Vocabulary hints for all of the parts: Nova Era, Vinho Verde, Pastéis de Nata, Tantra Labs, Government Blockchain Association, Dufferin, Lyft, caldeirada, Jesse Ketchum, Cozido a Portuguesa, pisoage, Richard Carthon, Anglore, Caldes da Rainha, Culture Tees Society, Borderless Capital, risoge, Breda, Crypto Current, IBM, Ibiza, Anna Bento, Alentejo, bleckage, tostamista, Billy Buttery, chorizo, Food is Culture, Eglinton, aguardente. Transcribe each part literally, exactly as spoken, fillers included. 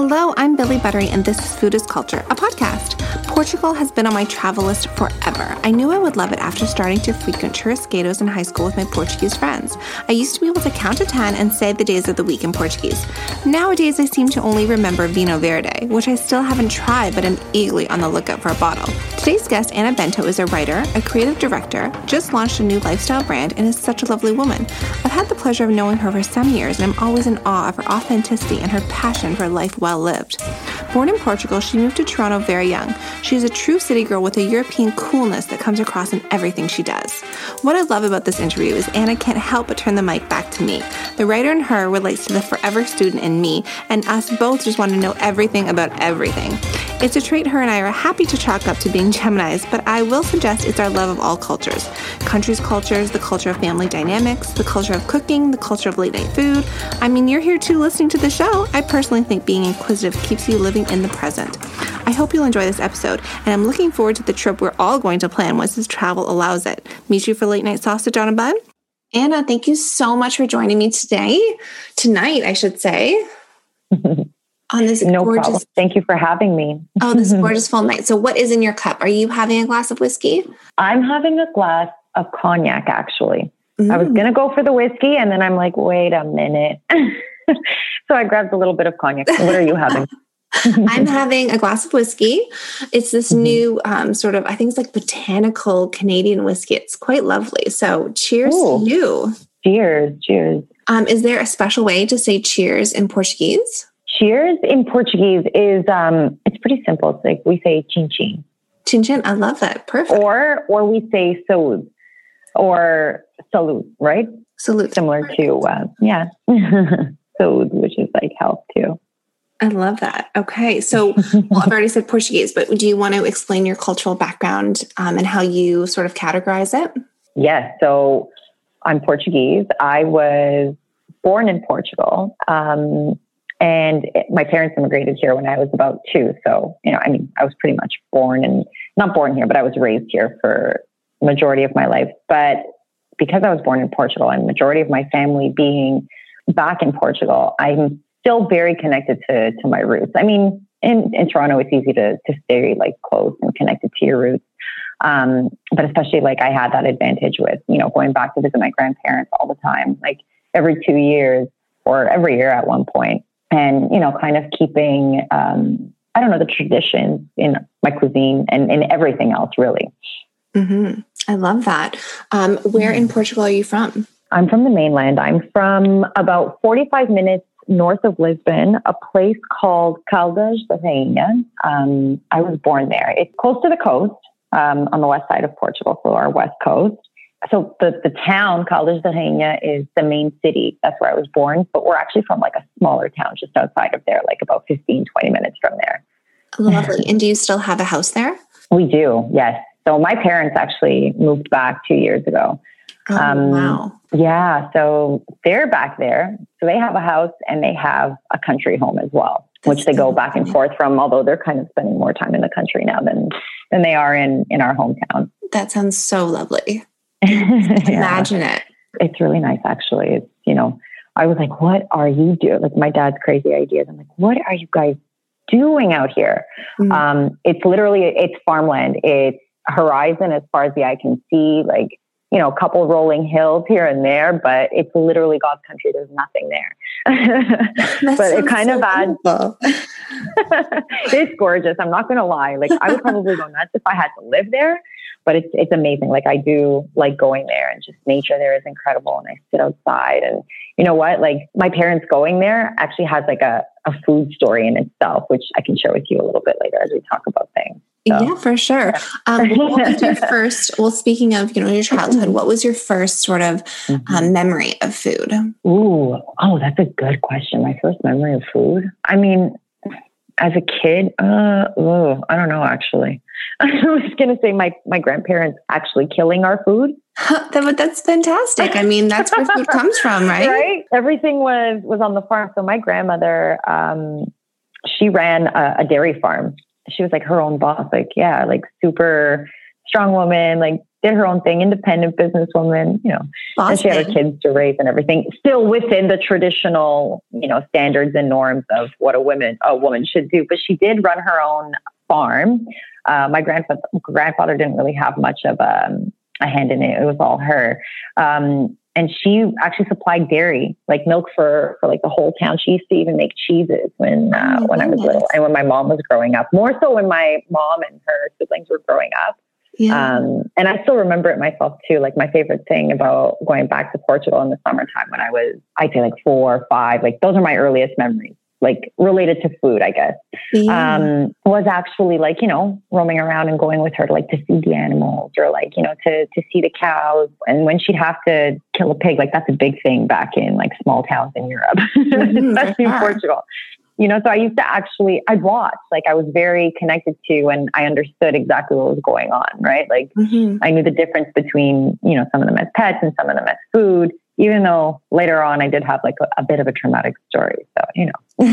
Hello, I'm Billy Buttery, and this is Food is Culture, a podcast. Portugal has been on my travel list forever. I knew I would love it after starting to frequent churrasqueiros in high school with my Portuguese friends. I used to be able to count to ten and say the days of the week in Portuguese. Nowadays, I seem to only remember Vinho Verde, which I still haven't tried, but I'm eagerly on the lookout for a bottle. Today's guest, Anna Bento, is a writer, a creative director, just launched a new lifestyle brand, and is such a lovely woman. I've had the pleasure of knowing her for some years, and I'm always in awe of her authenticity and her passion for life well lived. Born in Portugal, she moved to Toronto very young. She is a true city girl with a European coolness that comes across in everything she does. What I love about this interview is Anna can't help but turn the mic back to me. The writer in her relates to the forever student in me, and us both just want to know everything about everything. It's a trait her and I are happy to chalk up to being Geminis, but I will suggest it's our love of all cultures. Countries' cultures, the culture of family dynamics, the culture of cooking, the culture of late night food. I mean, you're here too listening to the show. I personally think being inquisitive keeps you living in the present. I hope you'll enjoy this episode, and I'm looking forward to the trip we're all going to plan once this travel allows it. Meet you for late night sausage on a bun. Anna, thank you so much for joining me today, tonight, I should say, on this no gorgeous... problem. Thank you for having me. Oh, this gorgeous fall night. So what is in your cup? Are you having a glass of whiskey? I'm having a glass of cognac, actually. Mm. I was going to go for the whiskey, and then I'm like, wait a minute. So I grabbed a little bit of cognac. What are you having? I'm having a glass of whiskey. It's this mm-hmm. new um, sort of, I think it's like botanical Canadian whiskey. It's quite lovely. So cheers Ooh. to you. Cheers. Cheers. Um, is there a special way to say cheers in Portuguese? Cheers in Portuguese is, um, it's pretty simple. It's like we say chin chin. Chin chin. I love that. Perfect. Or, or we say saúde or salute, right? Salute. Similar Perfect. to, uh, yeah. Saúde, which is like health too. I love that. Okay. So well, I've already said Portuguese, but do you want to explain your cultural background um, and how you sort of categorize it? Yes. So I'm Portuguese. I was born in Portugal um, and it, my parents immigrated here when I was about two. So, you know, I mean, I was pretty much born and not born here, but I was raised here for the majority of my life. But because I was born in Portugal and majority of my family being back in Portugal, I'm still very connected to to my roots. I mean, in, in Toronto, it's easy to to stay like close and connected to your roots. Um, but especially like I had that advantage with, you know, going back to visit my grandparents all the time, like every two years or every year at one point. And, you know, kind of keeping, um, I don't know, the traditions in my cuisine and in everything else, really. Mm-hmm. I love that. Um, where mm-hmm. in Portugal are you from? I'm from the mainland. I'm from about forty-five minutes north of Lisbon, a place called Caldes da Rainha. Um, I was born there. It's close to the coast, um, on the west side of Portugal, so our west coast. So the, the town, Caldes da Rainha, is the main city. That's where I was born, but we're actually from like a smaller town just outside of there, like about fifteen, twenty minutes from there. Lovely. And do you still have a house there? We do, yes. So my parents actually moved back two years ago. Oh, um, wow. Yeah. So they're back there. So they have a house and they have a country home as well, That's which they go back and forth from, although they're kind of spending more time in the country now than, than they are in, in our hometown. That sounds so lovely. Imagine yeah. it. It's really nice, actually. It's, you know, I was like, what are you doing? Like my dad's crazy ideas. I'm like, what are you guys doing out here? Mm. Um, it's literally, it's farmland. It's horizon as far as the eye can see. Like, you know, a couple rolling hills here and there, but it's literally God's country. There's nothing there. But it kind so of adds... It's gorgeous. I'm not going to lie. Like, I would probably go nuts if I had to live there, but it's it's amazing. Like, I do like going there and just nature there is incredible. And I sit outside and you know what? Like, my parents going there actually has like a, a food story in itself, which I can share with you a little bit later as we talk about things. So. Yeah, for sure. Um, what was your first, well, speaking of, you know, your childhood, what was your first sort of mm-hmm. um, memory of food? Ooh, oh, that's a good question. My first memory of food? I mean, as a kid, uh, oh, I don't know, actually. I was going to say my, my grandparents actually killing our food. That, that's fantastic. I mean, that's where food comes from, right? Right. Everything was, was on the farm. So my grandmother, um, she ran a, a dairy farm. She was like her own boss, like, yeah, like super strong woman, like did her own thing, independent businesswoman, you know, Boston. And she had her kids to raise and everything, still within the traditional, you know, standards and norms of what a woman, a woman should do. But she did run her own farm. Uh, my grandfather, grandfather didn't really have much of a, a hand in it. It was all her. Um, and she actually supplied dairy, like milk for, for like the whole town. She used to even make cheeses when, uh, oh, when goodness. I was little and when my mom was growing up, more so when my mom and her siblings were growing up. Yeah. Um, and I still remember it myself too. Like my favorite thing about going back to Portugal in the summertime when I was, I'd say like four or five, like those are my earliest memories, like related to food, I guess, yeah. um, was actually like, you know, roaming around and going with her, like to see the animals or like, you know, to, to see the cows. And when she'd have to kill a pig, like that's a big thing back in like small towns in Europe, mm-hmm. especially in Portugal. You know, so I used to actually, I'd watch, like I was very connected to, and I understood exactly what was going on, right? Like mm-hmm. I knew the difference between, you know, some of them as pets and some of them as food, even though later on I did have like a, a bit of a traumatic story. So, you know,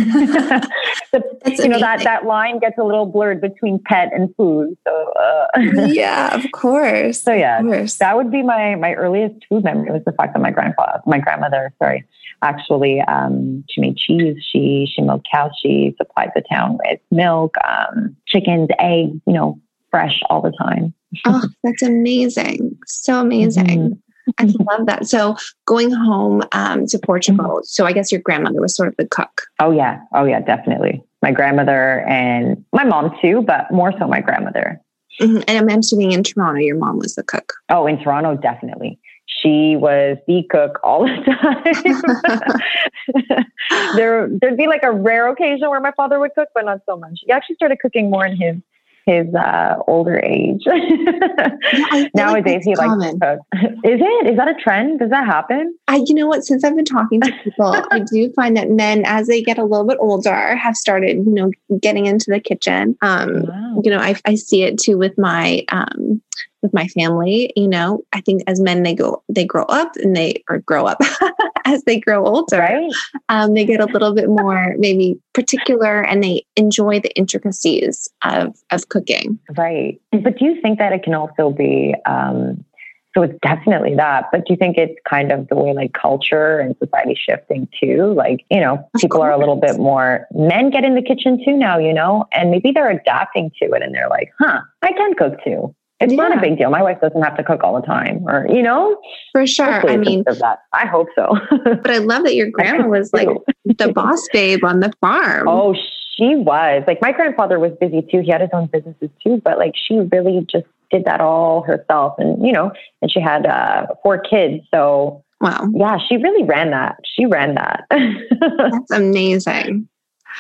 the, you know, that, that line gets a little blurred between pet and food. So uh, yeah, of course. So yeah, of course. That would be my, my earliest food memory was the fact that my grandfather, my grandmother, sorry, Actually, um, she made cheese. She she milked cows. She supplied the town with milk, um, chickens, eggs. You know, fresh all the time. Oh, that's amazing! So amazing. Mm-hmm. I love that. So going home um, to Portugal. So I guess your grandmother was sort of the cook. Oh yeah. Oh yeah. Definitely. My grandmother and my mom too, but more so my grandmother. Mm-hmm. And I'm assuming in Toronto, your mom was the cook. Oh, in Toronto, definitely. She was the cook all the time. there, there'd be like a rare occasion where my father would cook, but not so much. He actually started cooking more in his his uh, older age. Yeah, nowadays, like he likes to cook. Is it? Is that a trend? Does that happen? I, you know what? Since I've been talking to people, I do find that men, as they get a little bit older, have started, you know, getting into the kitchen. Um, wow. You know, I I see it too with my. Um, with my family, you know, I think as men, they go, they grow up and they, or grow up as they grow older, right. um, they get a little bit more maybe particular and they enjoy the intricacies of, of cooking. Right. But do you think that it can also be, um, so it's definitely that, but do you think it's kind of the way like culture and society shifting too? Like, you know, people are a little bit more, men get in the kitchen too now, you know, and maybe they're adapting to it and they're like, huh, I can cook too. It's yeah. not a big deal. My wife doesn't have to cook all the time or, you know, for sure. I mean, that. I hope so. But I love that your grandma was like the boss babe on the farm. Oh, she was like, my grandfather was busy too. He had his own businesses too, but like, she really just did that all herself. And, you know, and she had uh, four kids. So wow. Yeah, she really ran that. She ran that. That's amazing.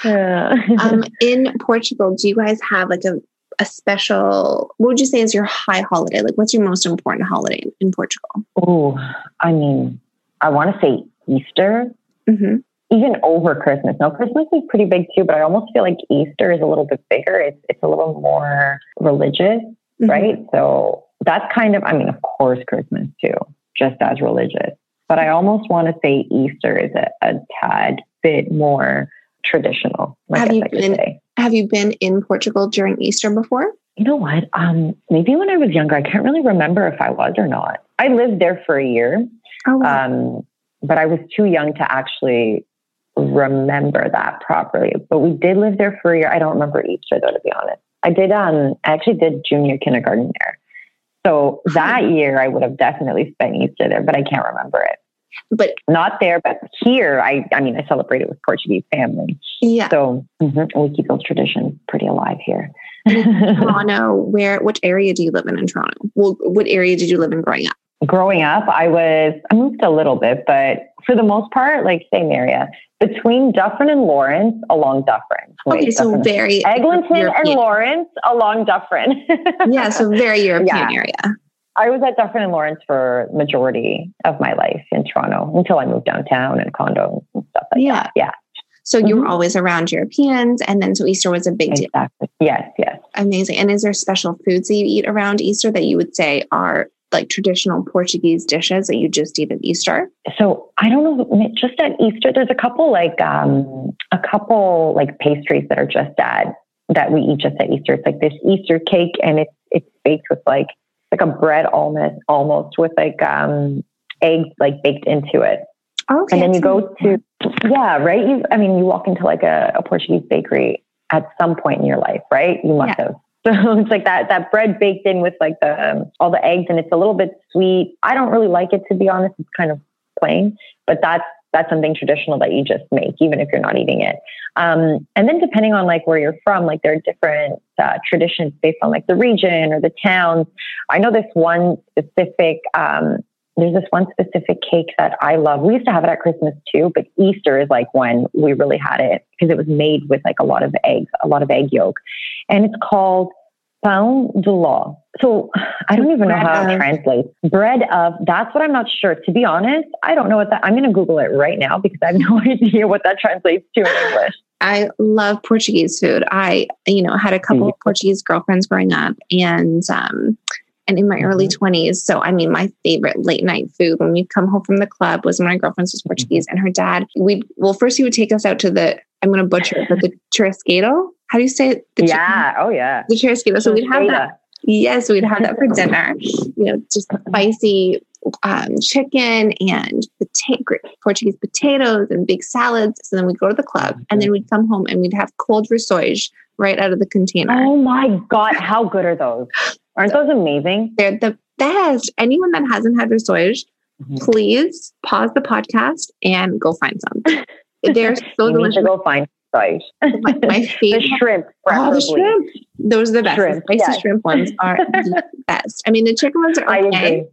Yeah. um, in Portugal, do you guys have like a, a special, what would you say is your high holiday? Like what's your most important holiday in Portugal? Oh, I mean, I want to say Easter, mm-hmm. even over Christmas. Now Christmas is pretty big too, but I almost feel like Easter is a little bit bigger. It's, it's a little more religious, mm-hmm. right? So that's kind of, I mean, of course, Christmas too, just as religious, but I almost want to say Easter is a, a tad bit more traditional. I Have guess you I could been- say. Have you been in Portugal during Easter before? You know what? Um, maybe when I was younger, I can't really remember if I was or not. I lived there for a year, oh, wow. um, but I was too young to actually remember that properly. But we did live there for a year. I don't remember Easter though, to be honest. I did. Um, I actually did junior kindergarten there. So that hmm. year I would have definitely spent Easter there, but I can't remember it. But not there, but here, I I mean, I celebrate it with Portuguese family. Yeah. So mm-hmm, we keep those traditions pretty alive here. Toronto, where, which area do you live in in Toronto? Well, what area did you live in growing up? Growing up, I was, I moved a little bit, but for the most part, like same area. Between Dufferin and Lawrence, along Dufferin. Wait, okay, so Dufferin. very... Eglinton European. And Lawrence, along Dufferin. Yeah, so very European yeah. area. I was at Dufferin and Lawrence for majority of my life in Toronto until I moved downtown and condo and stuff like yeah. that. Yeah. So mm-hmm. you were always around Europeans and then so Easter was a big deal. Exactly. Yes, yes. Amazing. And is there special foods that you eat around Easter that you would say are like traditional Portuguese dishes that you just eat at Easter? So I don't know, just at Easter, there's a couple like, um, a couple like pastries that are just at, that we eat just at Easter. It's like this Easter cake and it's, it's baked with like, like a bread almost, almost with like um, eggs like baked into it. Okay. And then you go to, yeah, right? You, I mean, you walk into like a, a Portuguese bakery at some point in your life, right? You must yeah. have. So it's like that, that bread baked in with like the, um, all the eggs, and it's a little bit sweet. I don't really like it, to be honest. It's kind of plain, but that's, that's something traditional that you just make, even if you're not eating it. Um, and then depending on like where you're from, like there are different uh, traditions based on like the region or the towns. I know this one specific, um, there's this one specific cake that I love. We used to have it at Christmas too, but Easter is like when we really had it, because it was made with like a lot of eggs, a lot of egg yolk. And it's called Pão de Ló. So I don't even know how it translates. Bread of, that's what I'm not sure. To be honest, I don't know what that, I'm going to Google it right now because I have no idea what that translates to in English. I love Portuguese food. I, you know, had a couple of Portuguese girlfriends growing up and, um, and in my early twenties. So, I mean, my favorite late night food when we'd come home from the club was when my girlfriend was Portuguese and her dad, we'd, well, first he would take us out to the, I'm going to butcher it, but the churrasqueiro. How do you say it? The yeah. Chicken? Oh yeah. The churrasqueiro. So we'd have that. Yes. We'd have that for dinner, you know, just spicy um, chicken and pota- Portuguese potatoes and big salads. So then we'd go to the club and then we'd come home and we'd have cold risoge right out of the container. Oh my God. How good are those? Aren't those amazing? They're the best. Anyone that hasn't had risoge, mm-hmm. please pause the podcast and go find some. They're so delicious. Go find risoge. my, my favorite. The shrimp. Preferably. Oh, the shrimp. Those are the best. Shrimp, the spicy yes. shrimp ones are the best. I mean, the chicken ones are okay.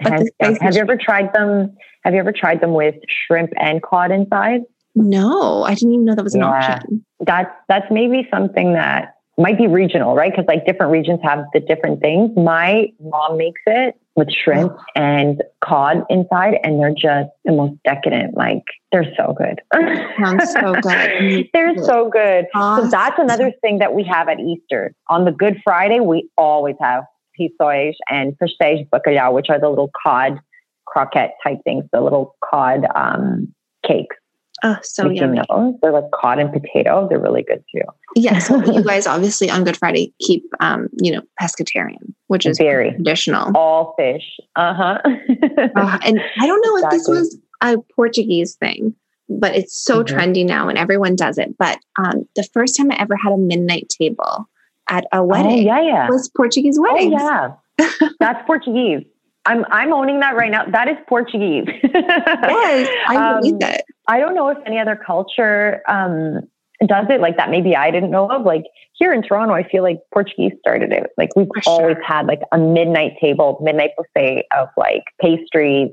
Have, have you ever tried them? Have you ever tried them with shrimp and cod inside? No, I didn't even know that was an yeah. option. That's that's maybe something that might be regional, right? Because like different regions have the different things. My mom makes it with shrimp oh. and cod inside, and they're just the most decadent. Like they're so good. Sounds so good. They're so good. Awesome. So that's another thing that we have at Easter. On the Good Friday, we always have pisoage and pistache bacalhau, which are the little cod croquette type things, the little cod um, cakes. Oh, so yummy. You know, they're like cod and potato. They're really good too. Yeah. So you guys obviously on Good Friday keep, um, you know, pescatarian, which is very traditional. All fish. Uh-huh. uh, and I don't know exactly. if this was a Portuguese thing, but it's so mm-hmm. trendy now and everyone does it. But um, the first time I ever had a midnight table at a wedding oh, yeah, yeah. was Portuguese weddings. Oh, yeah. That's Portuguese. I'm I'm owning that right now. That is Portuguese. Yes, I believe um, that. I don't know if any other culture um, does it like that. Maybe I didn't know of. Like here in Toronto, I feel like Portuguese started it. Like we've For always sure. had like a midnight table, midnight buffet of like pastries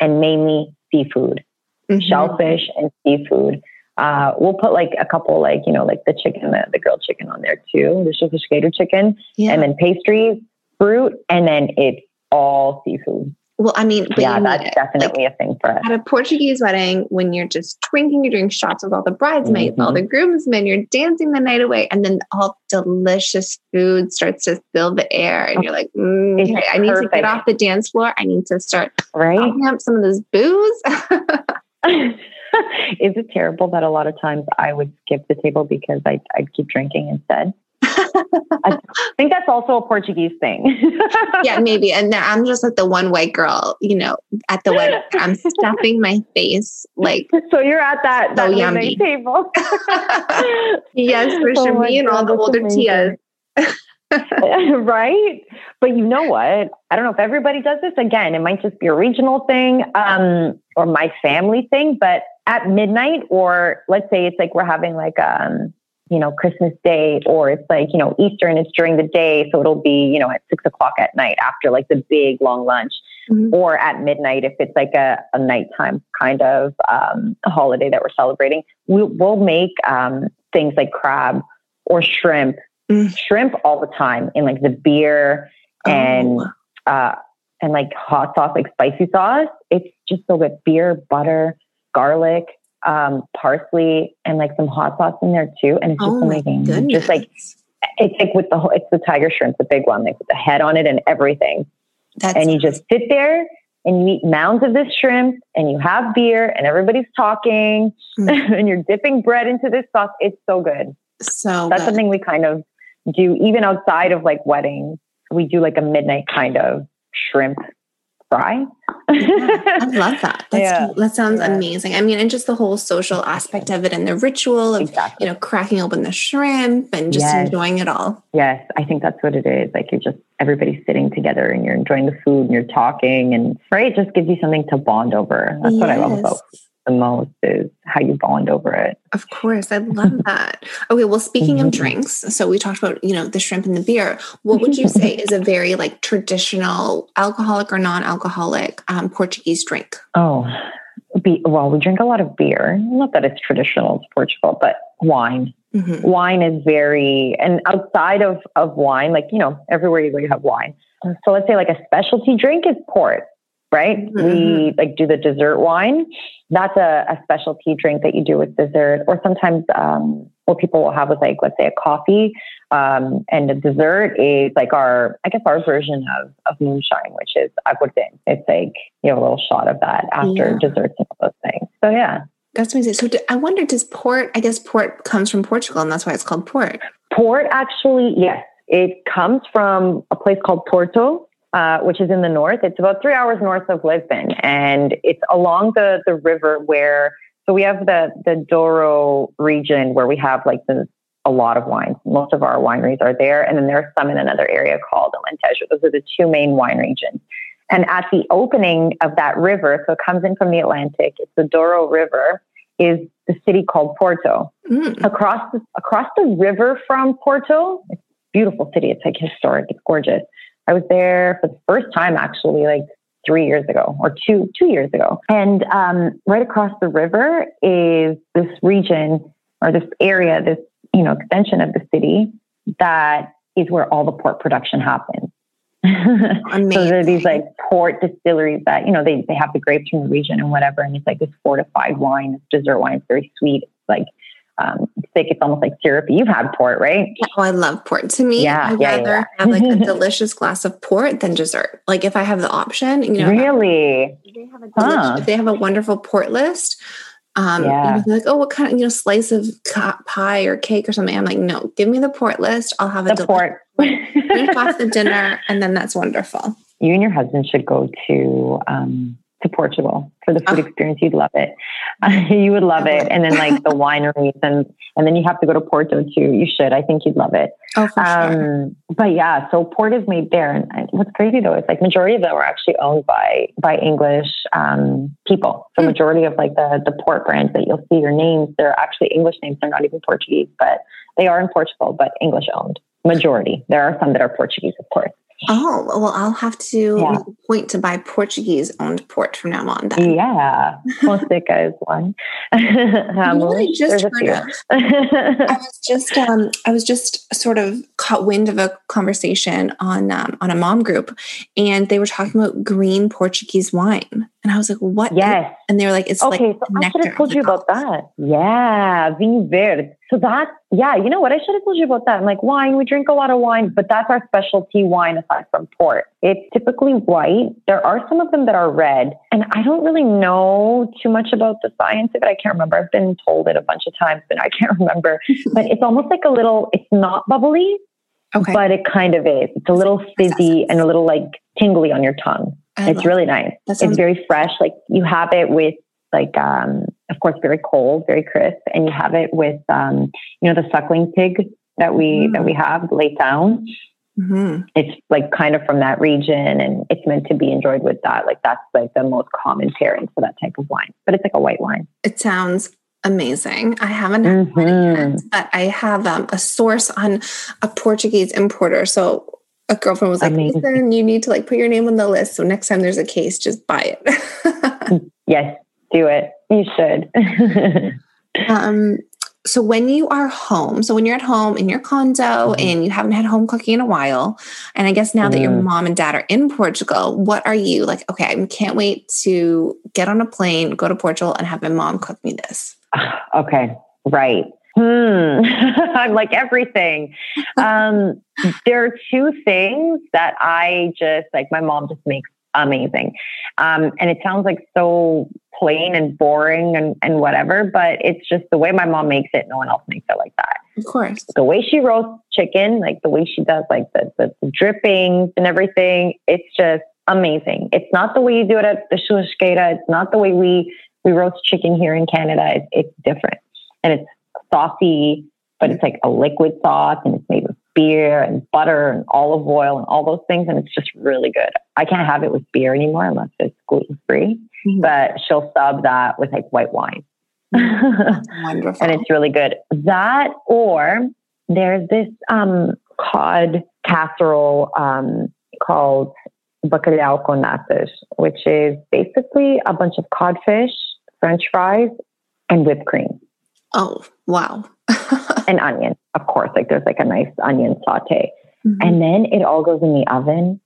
and mainly seafood, mm-hmm. shellfish and seafood. Uh, we'll put like a couple, like, you know, like the chicken, the, the grilled chicken on there too. The churrasqueiro chicken yeah. and then pastries, fruit, and then it's all seafood. Well, I mean, yeah, that's definitely like, a thing for us. At a Portuguese wedding, when you're just drinking, you're doing shots with all the bridesmaids, mm-hmm. all the groomsmen, you're dancing the night away, and then all delicious food starts to fill the air, and you're like, mm, okay, I need perfect. to get off the dance floor. I need to start right? popping up some of this booze. Is it terrible that a lot of times I would skip the table because I, I'd keep drinking instead? I think that's also a Portuguese thing. Yeah, maybe. And I'm just like the one white girl, you know, at the wedding. I'm stuffing my face. Like, so you're at that, that yummy table. Yes, for so sure. Me and all the older amazing. tias. Right? But you know what? I don't know if everybody does this. Again, it might just be a regional thing um, or my family thing. But at midnight, or let's say it's like we're having like um you know, Christmas Day, or it's like, you know, Easter and it's during the day. So it'll be, you know, at six o'clock at night after like the big long lunch mm-hmm. or at midnight, if it's like a, a nighttime kind of um, a holiday that we're celebrating, we, we'll make um, things like crab or shrimp, mm. shrimp all the time in like the beer oh. and, uh, and like hot sauce, like spicy sauce. It's just so good. Beer, butter, garlic, um, parsley, and like some hot sauce in there too. And it's just oh amazing. Goodness. Just like, it's like with the whole, it's the tiger shrimp, the big one, like with the head on it and everything. That's and you just sit there and you eat mounds of this shrimp and you have beer and everybody's talking mm. and you're dipping bread into this sauce. It's so good. So that's good. Something we kind of do even outside of like weddings. we do like a midnight kind of shrimp fry. I love that. That's, yeah. That sounds yeah. amazing. I mean, and just the whole social aspect of it and the ritual of, exactly. you know, cracking open the shrimp and just yes. enjoying it all. Yes. I think that's what it is. Like you're just, everybody's sitting together and you're enjoying the food and you're talking and right. It just gives you something to bond over. That's yes. what I love about it the most is how you bond over it. Of course. I love that. Okay. Well, speaking mm-hmm. of drinks, so we talked about, you know, the shrimp and the beer. What would you say is a very like traditional alcoholic or non-alcoholic um, Portuguese drink? Oh, be- well, we drink a lot of beer. Not that it's traditional to Portugal, but wine. Mm-hmm. Wine is very, and outside of, of wine, like, you know, everywhere you go, you have wine. So let's say like a specialty drink is port. Right? Mm-hmm. We like do the dessert wine. That's a, a specialty drink that you do with dessert, or sometimes um, what people will have with like, let's say a coffee um, and a dessert is like our, I guess our version of, of moonshine, which is aguardente. It's like, you know, a little shot of that after yeah. desserts and all those things. So yeah. That's amazing. So do, I wonder, does port, I guess port comes from Portugal and that's why it's called port. Port actually, yes. It comes from a place called Porto. Uh, which is in the north. It's about three hours north of Lisbon. And it's along the, the river where, so we have the, the Douro region where we have like the, a lot of wines. Most of our wineries are there. And then there are some in another area called Alentejo. Those are the two main wine regions. And at the opening of that river, so it comes in from the Atlantic, it's the Douro River, is the city called Porto. Mm. Across the, across the river from Porto, it's a beautiful city. It's like historic. It's gorgeous. I was there for the first time, actually, like three years ago or two, two years ago. And um, right across the river is this region or this area, this, you know, extension of the city that is where all the port production happens. Amazing. So there are these like port distilleries that, you know, they, they have the grapes from the region and whatever. And it's like this fortified wine, this dessert wine. It's very sweet. It's like, Um, thick. It's almost like syrupy. You've had port, right? Oh, I love port. To me, yeah, I'd yeah, rather yeah. have like a delicious glass of port than dessert. Like if I have the option, you know, really, if I, if they have a huh. if they have a wonderful port list. Um, yeah. Like, oh, what kind of, you know, slice of pie or cake or something? I'm like, no, give me the port list. I'll have a the port. Glass of dinner, and then that's wonderful. You and your husband should go to. Um, to Portugal for the food oh. experience. You'd love it. Uh, you would love it. And then like the wineries and, and then you have to go to Porto too. You should, I think you'd love it. Oh, for um, sure. But yeah, so port is made there. And I, what's crazy though, is like majority of them are actually owned by, by English um, people. So mm. majority of like the, the port brands that you'll see your names, they're actually English names. They're not even Portuguese, but they are in Portugal, but English owned majority. There are some that are Portuguese, of course. Oh, well, I'll have to yeah. make a point to buy Portuguese-owned port from now on then. Yeah. Fonseca is one. um, what I just heard of, I was just, um, I was just sort of caught wind of a conversation on um, on a mom group, and they were talking about green Portuguese wine. And I was like, what? Yes. And they were like, it's okay, like okay, so I should have told you about that. Yeah, Vinho Verde. So that's, yeah, you know what? I should have told you about that. I'm like, wine, we drink a lot of wine, but that's our specialty wine aside from port. It's typically white. There are some of them that are red. And I don't really know too much about the science of it. I can't remember. I've been told it a bunch of times, but I can't remember. But it's almost like a little, it's not bubbly, okay. but it kind of is. It's a little fizzy and a little like tingly on your tongue. I it's really nice. It's very fresh. Like you have it with like, um, of course, very cold, very crisp. And you have it with, um, you know, the suckling pig that we, mm. that we have laid down. Mm-hmm. It's like kind of from that region and it's meant to be enjoyed with that. Like that's like the most common pairing for that type of wine, but it's like a white wine. It sounds amazing. I haven't had mm-hmm. one yet, but I have um, a source on a Portuguese importer. So a girlfriend was like, Listen, you need to like put your name on the list. So next time there's a case, just buy it. Yes, do it. You should. um, so when you are home, so when you're at home in your condo mm-hmm. and you haven't had home cooking in a while, and I guess now mm-hmm. that your mom and dad are in Portugal, what are you like, okay, I can't wait to get on a plane, go to Portugal and have my mom cook me this. Okay. Right. Hmm. I'm like everything. Um, there are two things that I just like, my mom just makes amazing. Um, and it sounds like so plain and boring and, and whatever, but it's just the way my mom makes it. No one else makes it like that. Of course. The way she roasts chicken, like the way she does like the, the, the drippings and everything, it's just amazing. It's not the way you do it at the churrasqueira. It's not the way we, we roast chicken here in Canada. It's, it's different. And it's saucy, but it's like a liquid sauce and it's made with beer and butter and olive oil and all those things. And it's just really good. I can't have it with beer anymore unless it's gluten free, mm-hmm. but she'll sub that with like white wine. Wonderful. And it's really good. That, or there's this um, cod casserole um, called bacalhau con natas, which is basically a bunch of codfish, French fries, and whipped cream. Oh, wow. And onion, of course. Like there's like a nice onion saute. Mm-hmm. And then it all goes in the oven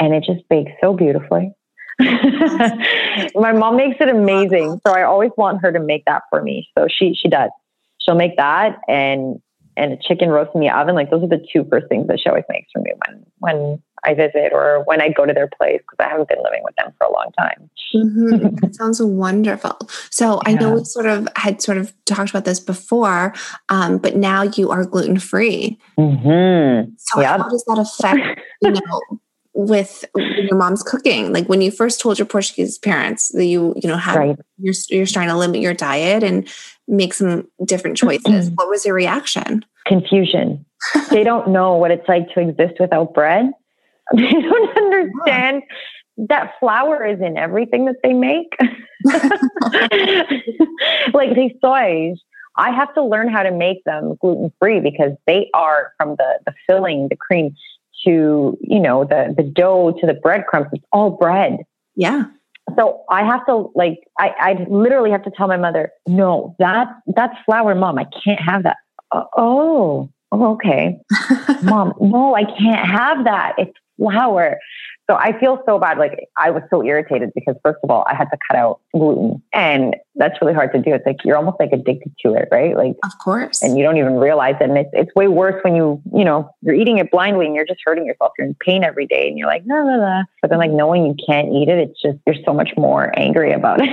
and it just bakes so beautifully. My mom makes it amazing. So I always want her to make that for me. So she she does. She'll make that and and a chicken roast in the oven. Like those are the two first things that she always makes for me when when I visit or when I go to their place, because I haven't been living with them for a long time. Mm-hmm. That sounds wonderful. So yeah. I know we sort of had sort of talked about this before, um, but now you are gluten-free. Mm-hmm. So yep. How does that affect, you know, with your mom's cooking? Like when you first told your Portuguese parents that you, you know, have, right. you're, you're trying to limit your diet and make some different choices. What was their reaction? Confusion. They don't know what it's like to exist without bread. They don't understand yeah. that flour is in everything that they make. Like these soys, I have to learn how to make them gluten-free because they are from the, the filling, the cream to, you know, the, the dough to the breadcrumbs. It's all bread. Yeah. So I have to like, I, I literally have to tell my mother, no, that that's flour, Mom. I can't have that. Uh, oh, okay. Mom, no, I can't have that. It's flour. So I feel so bad. Like I was so irritated because first of all, I had to cut out gluten and that's really hard to do. It's like, you're almost like addicted to it, right? Like, of course. And you don't even realize it. And it's, it's way worse when you, you know, you're eating it blindly and you're just hurting yourself. You're in pain every day and you're like, la, la, la. But then like knowing you can't eat it, it's just, you're so much more angry about it.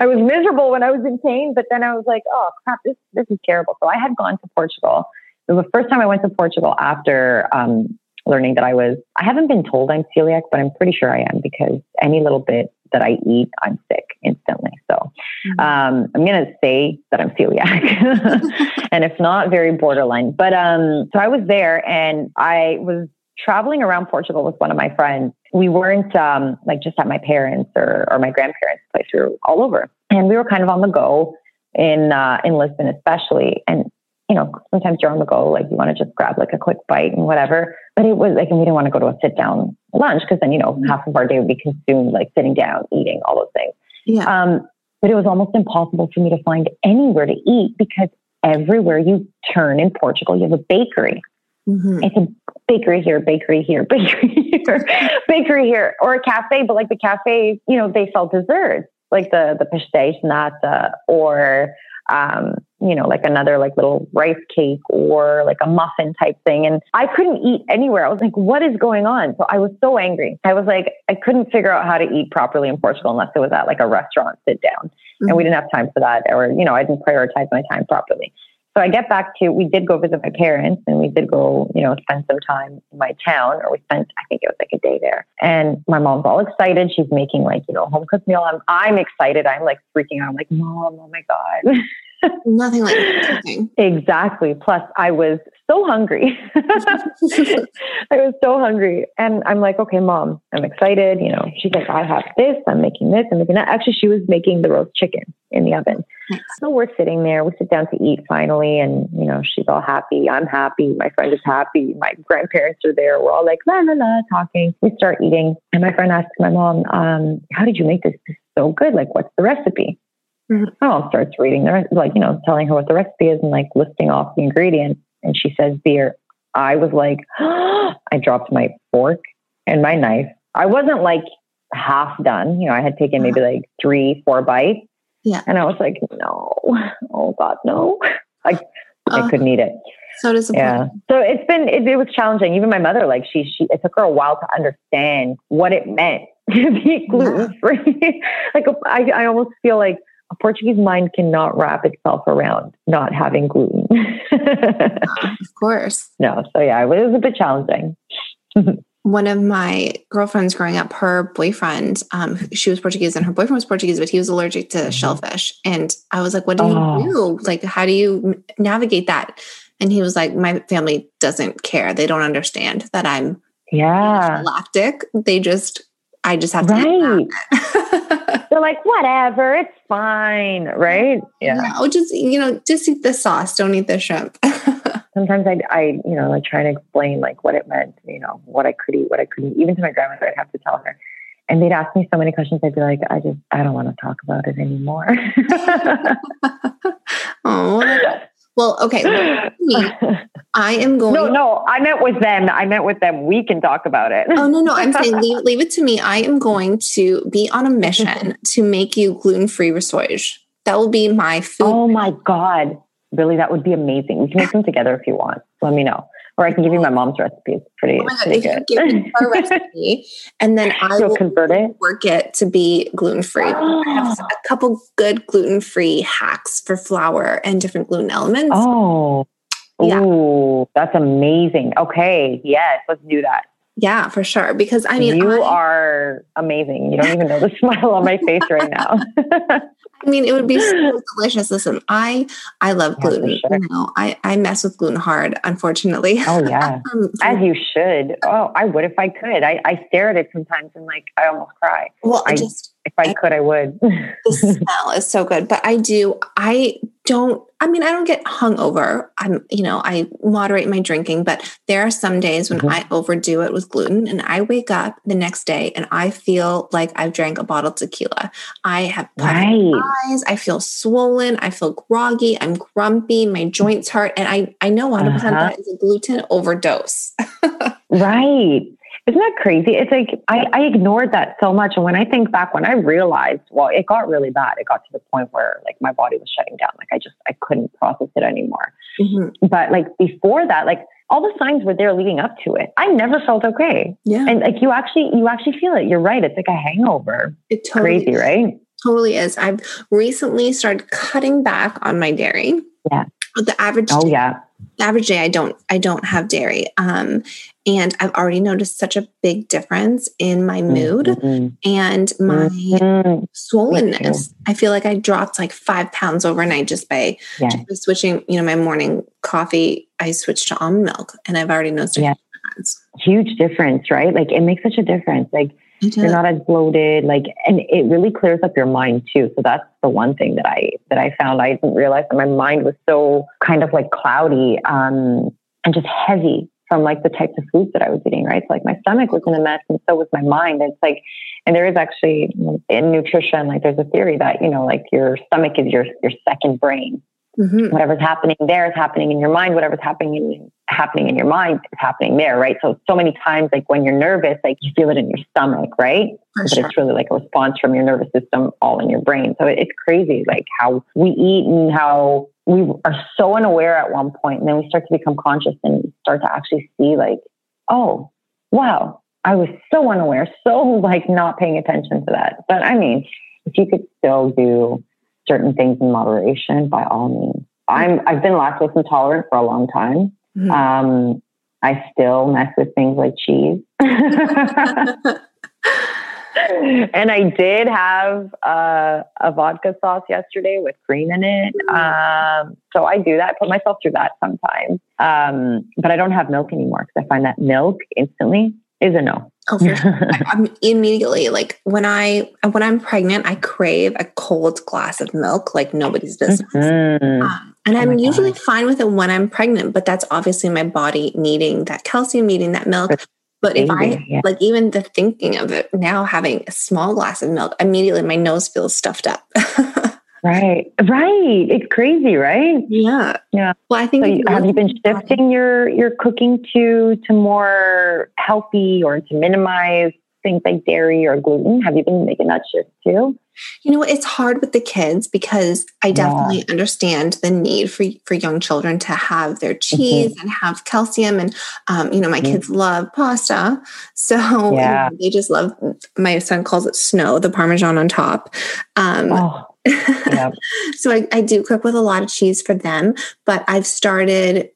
I was miserable when I was in pain, but then I was like, oh crap, this, this is terrible. So I had gone to Portugal. It was the first time I went to Portugal after, um, learning that I was, I haven't been told I'm celiac, but I'm pretty sure I am because any little bit that I eat, I'm sick instantly. So um, I'm going to say that I'm celiac and if not, very borderline. But um, so I was there and I was traveling around Portugal with one of my friends. We weren't um, like just at my parents' or, or my grandparents' place. We were all over and we were kind of on the go in, uh, in Lisbon, especially. And you know, sometimes you're on the go, like you want to just grab like a quick bite and whatever, but it was like, and we didn't want to go to a sit down lunch. Cause then, you know, mm-hmm. half of our day would be consumed, like sitting down, eating all those things. Yeah. Um, but it was almost impossible for me to find anywhere to eat because everywhere you turn in Portugal, you have a bakery. Mm-hmm. It's a bakery here, bakery here, bakery here, bakery here, or a cafe, but like the cafes, you know, they sell desserts like the, the pastéis de nata or, um, you know, like another like little rice cake or like a muffin type thing. And I couldn't eat anywhere. I was like, what is going on? So I was so angry. I was like, I couldn't figure out how to eat properly in Portugal unless it was at like a restaurant sit down. Mm-hmm. And we didn't have time for that. Or, you know, I didn't prioritize my time properly. So I get back to, we did go visit my parents and we did go, you know, spend some time in my town or we spent, I think it was like a day there. And my mom's all excited. She's making like, you know, home cooked meal. I'm, I'm excited. I'm like freaking out. I'm like, Mom, oh my God. Nothing like that. Exactly. Plus, I was so hungry. I was so hungry. And I'm like, okay, Mom, I'm excited. You know, she's like, I have this, I'm making this, I'm making that. Actually, she was making the roast chicken in the oven. Nice. So we're sitting there, we sit down to eat finally. And, you know, she's all happy. I'm happy. My friend is happy. My grandparents are there. We're all like, la, la, la, talking. We start eating. And my friend asks my mom, um, how did you make this? This is so good. Like, what's the recipe? Mm-hmm. My mom starts reading the rest, like, you know, telling her what the recipe is and like listing off the ingredients. And she says, beer. I was like, oh, I dropped my fork and my knife. I wasn't like half done. You know, I had taken maybe like three, four bites. Yeah. And I was like, no, oh God, no. Like uh, I couldn't eat it. So disappointing. Yeah. So it's been, it, it was challenging. Even my mother, like she, she, it took her a while to understand what it meant to be gluten free. Yeah. Like a, I, I almost feel like a Portuguese mind cannot wrap itself around not having gluten. Of course. No. So yeah, it was a bit challenging. One of my girlfriends growing up, her boyfriend, um, she was Portuguese and her boyfriend was Portuguese, but he was allergic to shellfish. And I was like, what do oh. you do? Like, how do you navigate that? And he was like, my family doesn't care. They don't understand that I'm yeah. lactic. They just, I just have to. Right. That. They're like, whatever, it's fine. Right. Yeah. No, just, you know, just eat the sauce. Don't eat the shrimp. Sometimes I, I, you know, like trying to explain like what it meant, you know, what I could eat, what I couldn't eat. Even to my grandmother, I'd have to tell her. And they'd ask me so many questions. I'd be like, I just, I don't want to talk about it anymore. Oh, well, okay. I am going. No, no, I meant with them. I meant with them. We can talk about it. Oh, no, no. I'm saying leave, leave it to me. I am going to be on a mission to make you gluten-free risoge. That will be my food. Oh my God. Really, that would be amazing. We can make them together if you want. Let me know. Or I can give you my mom's recipe. It's pretty, oh my God, pretty good. Give me her recipe, and then I You'll will convert it. Work it to be gluten-free. Oh. I have a couple good gluten-free hacks for flour and different gluten elements. Oh, yeah. Ooh, that's amazing. Okay, yes, let's do that. Yeah, for sure. Because I mean, you I, are amazing. You don't even know the smile on my face right now. I mean, it would be so delicious. Listen, I, I love gluten. Yeah, sure. You know, I, I mess with gluten hard, unfortunately. Oh yeah. um, As you should. Oh, I would if I could. I, I stare at it sometimes and like, I almost cry. Well, I just, if I could, I would. The smell is so good, but I do, I don't, I mean, I don't get hungover. I'm, you know, I moderate my drinking, but there are some days when mm-hmm. I overdo it with gluten and I wake up the next day and I feel like I've drank a bottle of tequila. I have puffy right. eyes. I feel swollen. I feel groggy. I'm grumpy. My joints hurt. And I, I know one hundred percent uh-huh. that is a gluten overdose. Right. Isn't that crazy? It's like, I, I ignored that so much. And when I think back, when I realized, well, it got really bad. It got to the point where like my body was shutting down. Like I just, I couldn't process it anymore. Mm-hmm. But like before that, like all the signs were there leading up to it. I never felt okay. Yeah. And like, you actually, you actually feel it. You're right. It's like a hangover. It's totally crazy, right? Totally is. I've recently started cutting back on my dairy. Yeah. But the average, oh yeah. The average day, I don't, I don't have dairy. Um, and I've already noticed such a big difference in my mood mm-hmm. and my mm-hmm. swollenness. I feel like I dropped like five pounds overnight just by yeah. just switching, you know, my morning coffee, I switched to almond milk and I've already noticed a yeah. huge difference, right? Like it makes such a difference. Like you're not as bloated, like, and it really clears up your mind too. So that's the one thing that I, that I found, I didn't realize that my mind was so kind of like cloudy, um, and just heavy from like the types of foods that I was eating, right? So like my stomach was in a mess and so was my mind. It's like, and there is actually in nutrition, like there's a theory that, you know, like your stomach is your, your second brain. Mm-hmm. Whatever's happening there is happening in your mind. Whatever's happening in, happening in your mind is happening there, right? So, so many times, like when you're nervous, like you feel it in your stomach, right? For sure. But it's really like a response from your nervous system all in your brain. So it, it's crazy, like how we eat and how we are so unaware at one point, and then we start to become conscious and start to actually see, like, oh, wow, I was so unaware, so like not paying attention to that. But I mean, if you could still do certain things in moderation, by all means. I'm, I've been lactose intolerant for a long time. Mm-hmm. Um, I still mess with things like cheese. And I did have uh, a vodka sauce yesterday with cream in it. Um, so I do that, put myself through that sometimes. Um, but I don't have milk anymore because I find that milk instantly is a no. Oh, for sure. I'm immediately like when I, when I'm pregnant, I crave a cold glass of milk, like nobody's business. Mm-hmm. Um, and oh I'm usually God. fine with it when I'm pregnant, but that's obviously my body needing that calcium, needing that milk. That's but baby, if I yeah. like even the thinking of it now, having a small glass of milk, immediately my nose feels stuffed up. Right. Right. It's crazy, right? Yeah. Yeah. Well, I think so you, have you been shifting your, your cooking to, to more healthy or to minimize things like dairy or gluten? Have you been making that shift too? You know, it's hard with the kids because I definitely yeah. understand the need for, for young children to have their cheese mm-hmm. and have calcium. And, um, you know, my mm-hmm. kids love pasta. So yeah. they just love, my son calls it snow, the Parmesan on top. Um, oh, yeah. So I, I do cook with a lot of cheese for them, but I've started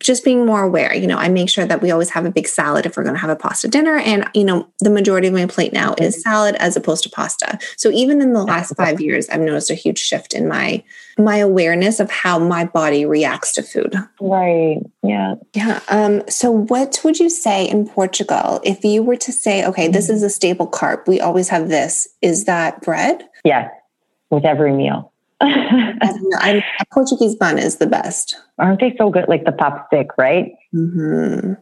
just being more aware. You know, I make sure that we always have a big salad if we're going to have a pasta dinner. And, you know, the majority of my plate now is salad as opposed to pasta. So even in the last five years, I've noticed a huge shift in my, my awareness of how my body reacts to food. Right. Yeah. Yeah. Um, so what would you say in Portugal, if you were to say, okay, this is a staple carb, we always have this, is that bread? Yes. With every meal. A Portuguese bun is the best. Aren't they so good? Like the popstick, right? Mm-hmm.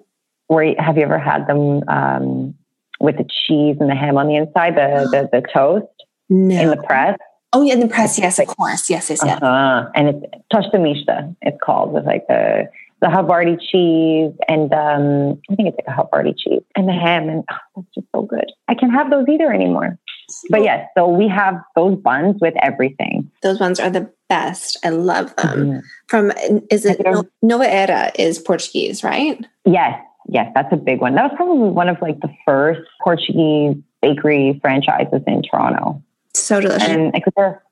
Or have you ever had them um, with the cheese and the ham on the inside, the the, the toast no. in the press? Oh, yeah, in the press. It's yes, like, of course. Yes, yes, yes. Uh-huh. And it's tostamista, it's called. It's like the, the Havarti cheese and um, I think it's like a Havarti cheese and the ham. And oh, that's just so good. I can't have those either anymore. But yes, so we have those buns with everything. Those buns are the best. I love them. Mm-hmm. From, is it Nova Era is Portuguese, right? Yes. Yes. That's a big one. That was probably one of like the first Portuguese bakery franchises in Toronto. So delicious. And like,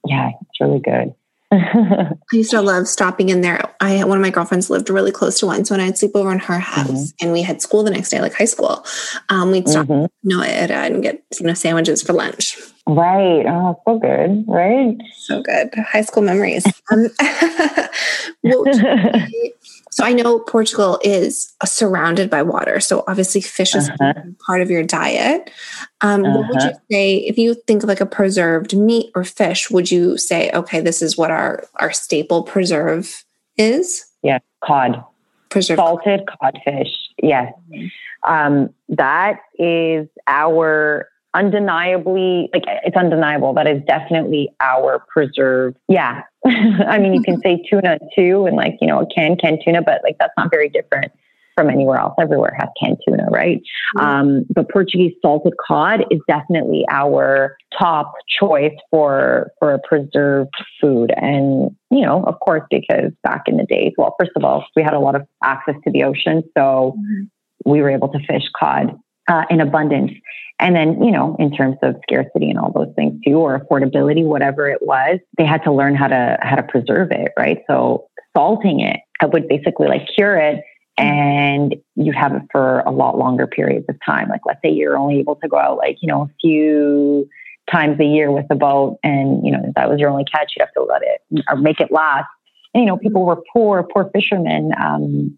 yeah, it's really good. I used to love stopping in there. I one of my girlfriends lived really close to one, so when I'd sleep over in her house, mm-hmm. and we had school the next day, like high school, um, we'd stop mm-hmm. no and get you know sandwiches for lunch. Right. Oh, so good. Right. So good. High school memories. um, well, so I know Portugal is surrounded by water, so obviously fish is uh-huh. part of your diet. Um, uh-huh. What would you say, if you think of like a preserved meat or fish, would you say, okay, this is what our, our staple preserve is? Yeah, cod. Preserved salted cod. Codfish, yes. Mm-hmm. Um, that is our undeniably, like it's undeniable, that is definitely our preserve. Yeah. I mean, you can say tuna too, and like, you know, a canned canned tuna, but like that's not very different from anywhere else. Everywhere has canned tuna, right? Mm-hmm. Um, but Portuguese salted cod is definitely our top choice for for preserved food. And, you know, of course, because back in the days, well, first of all, we had a lot of access to the ocean. So mm-hmm. we were able to fish cod uh, in abundance. And then, you know, in terms of scarcity and all those things too, or affordability, whatever it was, they had to learn how to how to preserve it, right? So salting it, I would basically like cure it, and you have it for a lot longer periods of time. Like, let's say you're only able to go out like, you know, a few times a year with the boat, and, you know, if that was your only catch, you'd have to let it or make it last. And, you know, people were poor, poor fishermen, um,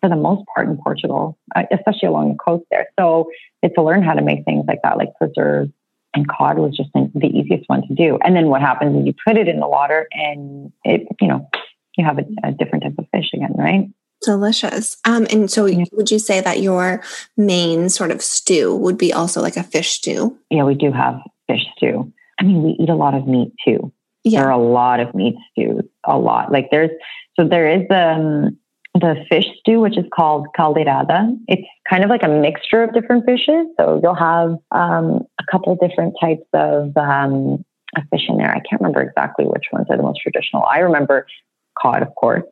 for the most part in Portugal, especially along the coast there. So it's to learn how to make things like that, like preserve, and cod was just the easiest one to do. And then what happens is you put it in the water and it, you know, you have a, a different type of fish again, right? Delicious. Um, and so yeah. would you say that your main sort of stew would be also like a fish stew? Yeah, we do have fish stew. I mean, we eat a lot of meat too. Yeah. There are a lot of meat stews, a lot. Like there's, so there is, um, the fish stew, which is called caldeirada. It's kind of like a mixture of different fishes. So you'll have um, a couple different types of, um, of fish in there. I can't remember exactly which ones are the most traditional. I remember cod, of course.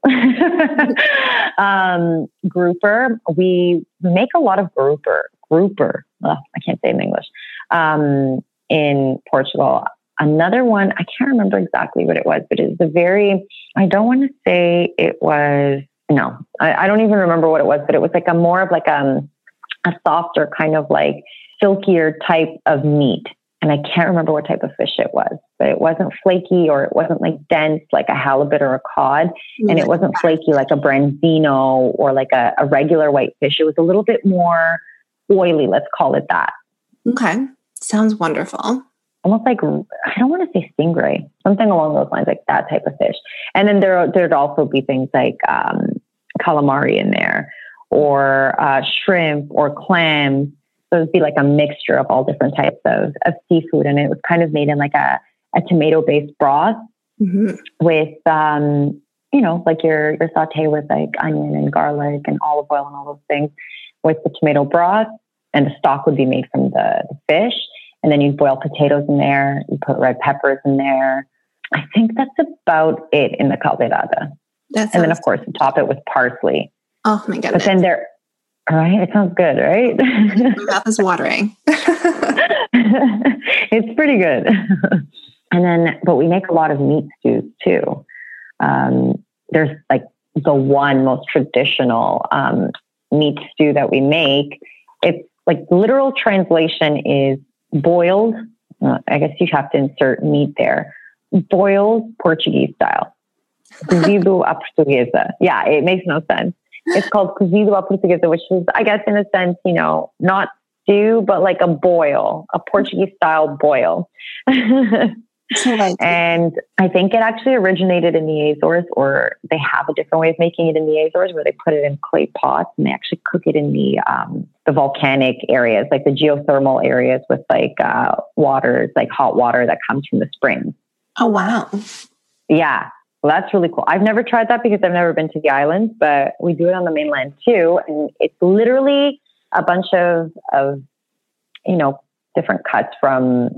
um, grouper. We make a lot of grouper. Grouper. Ugh, I can't say it in English. Um, in Portugal. Another one, I can't remember exactly what it was, but it was a very, I don't want to say it was, No, I, I don't even remember what it was, but it was like a more of like um, a softer kind of like silkier type of meat. And I can't remember what type of fish it was, but it wasn't flaky, or it wasn't like dense, like a halibut or a cod. Mm-hmm. And it wasn't flaky, like a branzino or like a, a regular white fish. It was a little bit more oily. Let's call it that. Okay. Sounds wonderful. Almost like, I don't want to say stingray, something along those lines, like that type of fish. And then there, there'd also be things like um, calamari in there, or uh, shrimp or clams. So it'd be like a mixture of all different types of, of seafood. And it was kind of made in like a, a tomato-based broth mm-hmm. with, um, you know, like your, your saute with like onion and garlic and olive oil and all those things with the tomato broth. and the stock would be made from the, the fish. And then you'd boil potatoes in there. You put red peppers in there. I think that's about it in the caldeirada. That and then, of course, you top it with parsley. Oh, my goodness. But then there... All right. It sounds good, right? My mouth is watering. It's pretty good. And then, but we make a lot of meat stews too. Um, there's like the one most traditional um, meat stew that we make. It's like literal translation is boiled. Uh, I guess you have to insert meat there. Boiled Portuguese style. Cozido a Portuguesa. Yeah, it makes no sense. It's called Cozido a Portuguesa, which is, I guess, in a sense, you know, not stew, but like a boil, a Portuguese style boil. And I think it actually originated in the Azores, or they have a different way of making it in the Azores, where they put it in clay pots and they actually cook it in the um, the volcanic areas, like the geothermal areas with like uh, water, like hot water that comes from the springs. Oh, wow. Yeah. Well, that's really cool. I've never tried that because I've never been to the islands, but we do it on the mainland too. And it's literally a bunch of, of you know, different cuts from,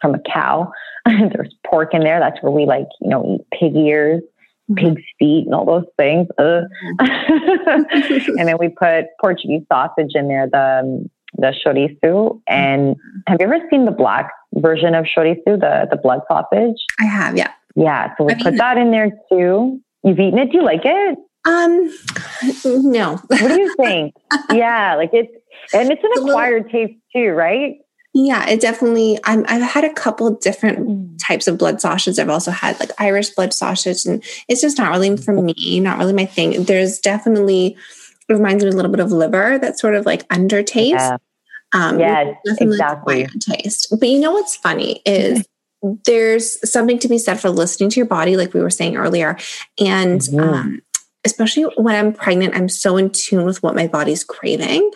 from a cow. There's pork in there. That's where we like, you know, eat pig ears, mm-hmm. pig's feet and all those things. Mm-hmm. And then we put Portuguese sausage in there, the, the chorizo. And have you ever seen the black version of chorizo, the, the blood sausage? I have. Yeah. Yeah, so we I've put that in there too. You've eaten it? Do you like it? Um, no. What do you think? Yeah, like it's, and it's an it's acquired little, taste too, right? Yeah, it definitely, I'm, I've had a couple different types of blood sausages. I've also had like Irish blood sausage, and it's just not really for me, not really my thing. There's definitely, it reminds me a little bit of liver, that's sort of like undertaste. Yeah. Um, yes, exactly. Taste. But you know what's funny is, there's something to be said for listening to your body, like we were saying earlier. And mm-hmm. um, especially when I'm pregnant, I'm so in tune with what my body's craving.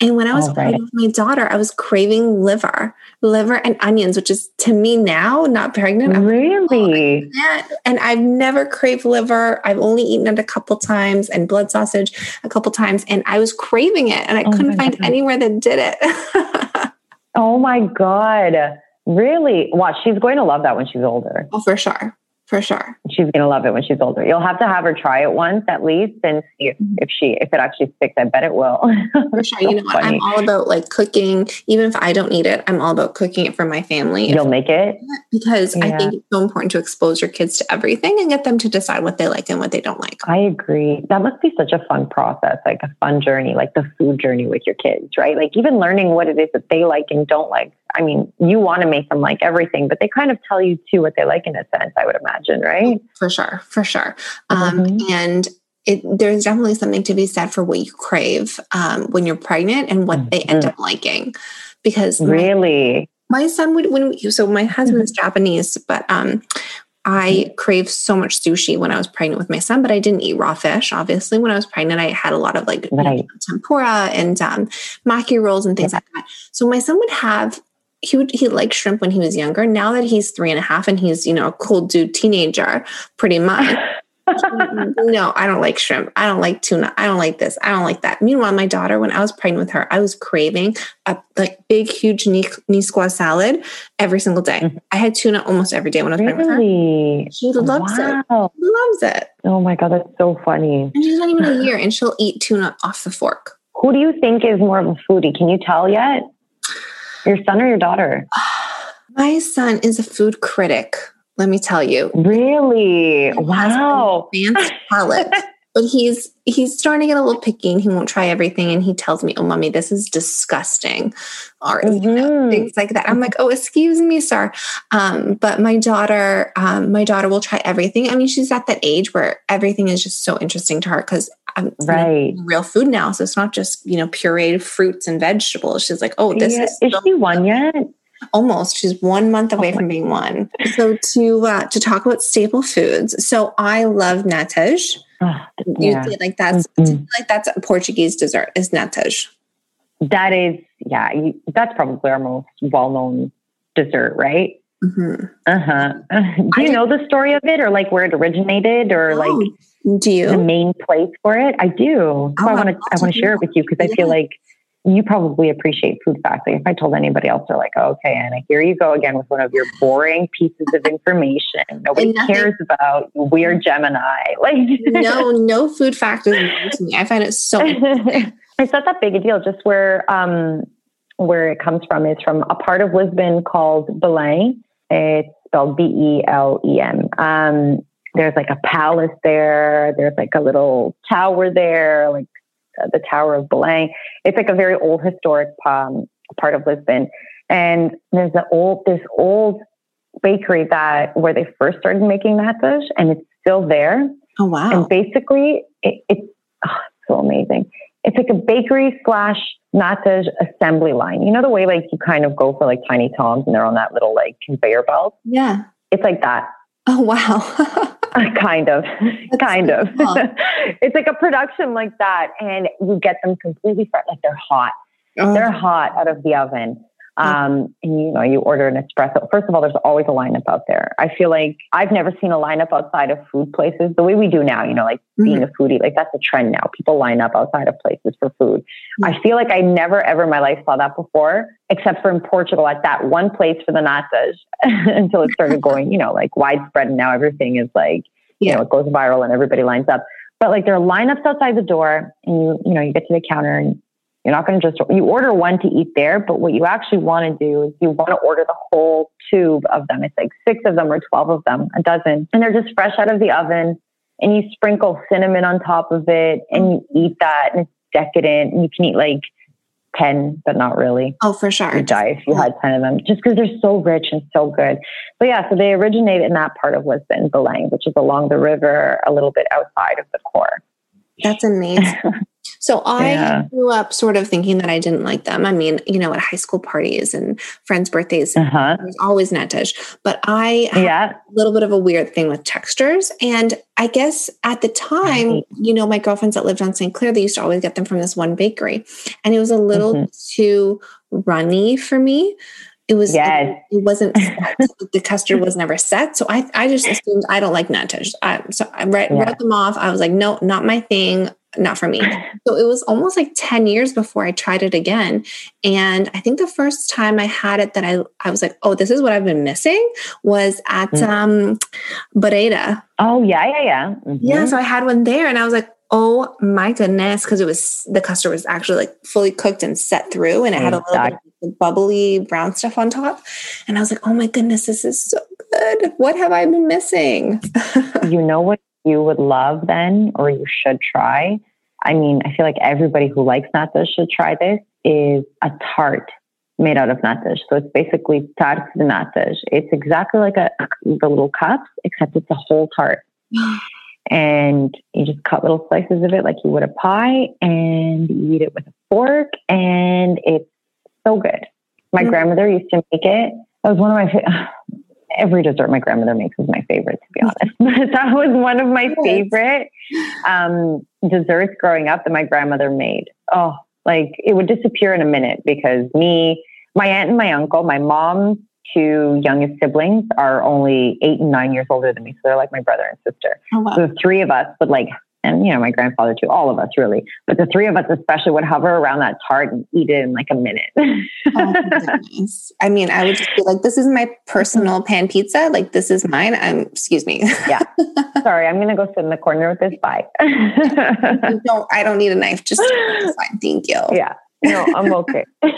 And when I was oh, pregnant right. with my daughter, I was craving liver, liver and onions, which is to me now, not pregnant. I'm really? Like, oh, and I've never craved liver. I've only eaten it a couple times and blood sausage a couple times. And I was craving it and I oh, couldn't find God. anywhere that did it. Oh my God. Really? Wow, she's going to love that when she's older. Oh, for sure. For sure. She's going to love it when she's older. You'll have to have her try it once at least and see if, if she, if it actually sticks. I bet it will. For sure. So you know what? Funny. I'm all about like cooking. Even if I don't need it, I'm all about cooking it for my family. You'll make it? Because yeah. I think it's so important to expose your kids to everything and get them to decide what they like and what they don't like. I agree. That must be such a fun process, like a fun journey, like the food journey with your kids, right? Like even learning what it is that they like and don't like. I mean, you want to make them like everything, but they kind of tell you too what they like in a sense, I would imagine, right? For sure. For sure. Mm-hmm. Um, and it, there's definitely something to be said for what you crave um, when you're pregnant and what mm-hmm. they end up liking. Because really, my, my son would, when we, so my husband's mm-hmm. Japanese, but um, I craved so much sushi when I was pregnant with my son, but I didn't eat raw fish. Obviously, when I was pregnant, I had a lot of like right. you know, tempura and um, maki rolls and things yeah. like that. So my son would have He would, he liked shrimp when he was younger. Now that he's three and a half and he's, you know, a cool dude teenager, pretty much. No, I don't like shrimp. I don't like tuna. I don't like this. I don't like that. Meanwhile, my daughter, when I was pregnant with her, I was craving a like big, huge Niçoise salad every single day. Mm-hmm. I had tuna almost every day when I was really? pregnant with her. She loves wow. it. She loves it. Oh my God, that's so funny. And she's not even a year and she'll eat tuna off the fork. Who do you think is more of a foodie? Can you tell yet? Your son or your daughter? My son is a food critic, let me tell you. Really? He wow. Has an advanced palate. But he's he's starting to get a little picky and he won't try everything. And he tells me, oh, mommy, this is disgusting. Or mm-hmm. you know, things like that. I'm like, oh, excuse me, sir. Um, but my daughter, um, my daughter will try everything. I mean, she's at that age where everything is just so interesting to her because I'm right. real food now. So it's not just, you know, pureed fruits and vegetables. She's like, oh, this yeah. is... Is she one yet? Almost. She's one month away oh from being one. So to uh, to talk about staple foods. So I love natas. Oh, yeah. You like that's mm-hmm. like that's a Portuguese dessert is natas. That is, yeah, you, that's probably our most well-known dessert, right? Mm-hmm. Uh-huh. Do I you know the story of it or like where it originated or oh, like do you? The main place for it? I do. So oh, I want to I want to share it with you because yeah. I feel like you probably appreciate food facts. Like if I told anybody else, they're like, oh, okay, Anna, here you go again with one of your boring pieces of information. Nobody cares about. We are Gemini. Like no, no food fact is known to me. I find it so it's not that big a deal. Just where um, where it comes from is from a part of Lisbon called Belém. It's spelled B E L E M. Um, there's like a palace there. There's like a little tower there, like the Tower of Belém. It's like a very old historic um, part of Lisbon. And there's the old, this old bakery that where they first started making natas, and it's still there. Oh, wow. And basically it, it's oh, so amazing. It's like a bakery slash natas assembly line. You know, the way like you kind of go for like Tiny Toms and they're on that little like conveyor belt. Yeah. It's like that. Oh, wow. Uh, kind of, That's kind so of. Cool. It's like a production like that. And you get them completely fresh. Like they're hot. Oh. They're hot out of the oven. Um, and you know, you order an espresso. First of all, there's always a lineup out there. I feel like I've never seen a lineup outside of food places the way we do now, you know, like mm-hmm. being a foodie, like that's a trend now. People line up outside of places for food. Mm-hmm. I feel like I never ever in my life saw that before, except for in Portugal at that one place for the natas until it started going, you know, like widespread. And now everything is like, yeah. you know, it goes viral and everybody lines up. But like there are lineups outside the door and you, you know, you get to the counter and you're not going to just, you order one to eat there, but what you actually want to do is you want to order the whole tube of them. It's like six of them or twelve of them, a dozen. And they're just fresh out of the oven and you sprinkle cinnamon on top of it and you eat that and it's decadent and you can eat like ten, but not really. Oh, for sure. You'd die if you had ten of them just because they're so rich and so good. But yeah, so they originate in that part of Lisbon, Belém, which is along the river, a little bit outside of the core. That's amazing. So I yeah. grew up sort of thinking that I didn't like them. I mean, you know, at high school parties and friends' birthdays, uh-huh. there's always natas. But I yeah. had a little bit of a weird thing with textures. And I guess at the time, right. you know, my girlfriends that lived on Saint Clair, they used to always get them from this one bakery. And it was a little mm-hmm. too runny for me. It was, yes. it, it wasn't, the texture was never set. So I, I just assumed I don't like natas. I, so I read, yeah. read them off. I was like, no, not my thing. Not for me. So it was almost like ten years before I tried it again. And I think the first time I had it that I, I was like, oh, this is what I've been missing was at mm. um, Breda. Oh, yeah, yeah, yeah. Mm-hmm. Yeah. So I had one there and I was like, oh my goodness. Cause it was, the custard was actually like fully cooked and set through and it had exactly. a little bit of bubbly brown stuff on top. And I was like, oh my goodness, this is so good. What have I been missing? You know what? You would love then, or you should try. I mean, I feel like everybody who likes natas should try this, is a tart made out of natas. So it's basically tart de natas. It's exactly like a, the little cups, except it's a whole tart. And you just cut little slices of it like you would a pie and you eat it with a fork. And it's so good. My mm-hmm. grandmother used to make it. That was one of my favorite. Every dessert my grandmother makes is my favorite, to be honest. That was one of my favorite um, desserts growing up that my grandmother made. Oh, like it would disappear in a minute because me, my aunt and my uncle, my mom's two youngest siblings are only eight and nine years older than me. So they're like my brother and sister. Oh, wow. So the three of us would like, and you know, my grandfather too, all of us really, but the three of us especially would hover around that tart and eat it in like a minute. Oh, I mean, I would just be like, this is my personal pan pizza. Like this is mine. I'm, excuse me. Yeah. Sorry. I'm going to go sit in the corner with this bite. No, I don't need a knife. Just fine. Thank you. Yeah. No, I'm okay. Well,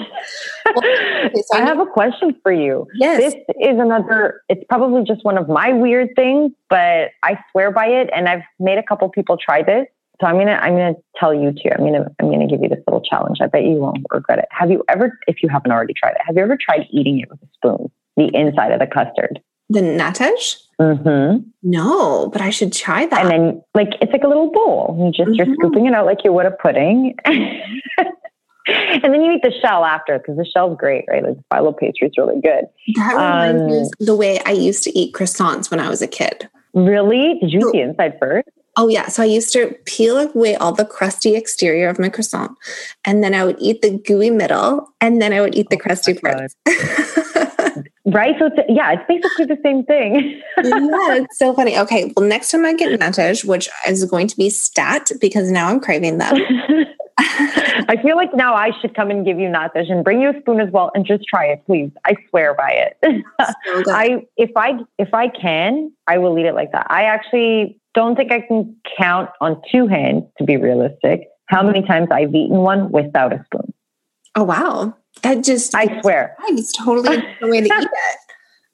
okay, so I have a question for you. Yes. This is another, it's probably just one of my weird things, but I swear by it. And I've made a couple people try this. So I'm going to, I'm going to tell you too. I'm going to, I'm going to give you this little challenge. I bet you won't regret it. Have you ever, if you haven't already tried it, have you ever tried eating it with a spoon, the inside of the custard? The natas? Mm-hmm. No, but I should try that. And then like, it's like a little bowl. You just, mm-hmm. you're scooping it out like you would a pudding. And then you eat the shell after because the shell's great, right? Like the phyllo pastry is really good. That reminds um, me of the way I used to eat croissants when I was a kid. Really? Did you so, eat the inside first? Oh yeah. So I used to peel away all the crusty exterior of my croissant and then I would eat the gooey middle and then I would eat the oh, crusty parts. Right? So it's, yeah, it's basically the same thing. Yeah, it's so funny. Okay. Well, next time I get natas, which is going to be stat because now I'm craving them. I feel like now I should come and give you natas and bring you a spoon as well and just try it, please. I swear by it. So I if I if I can, I will eat it like that. I actually don't think I can count on two hands, to be realistic, how many times I've eaten one without a spoon. Oh wow. That just I swear. It's totally the way to eat it.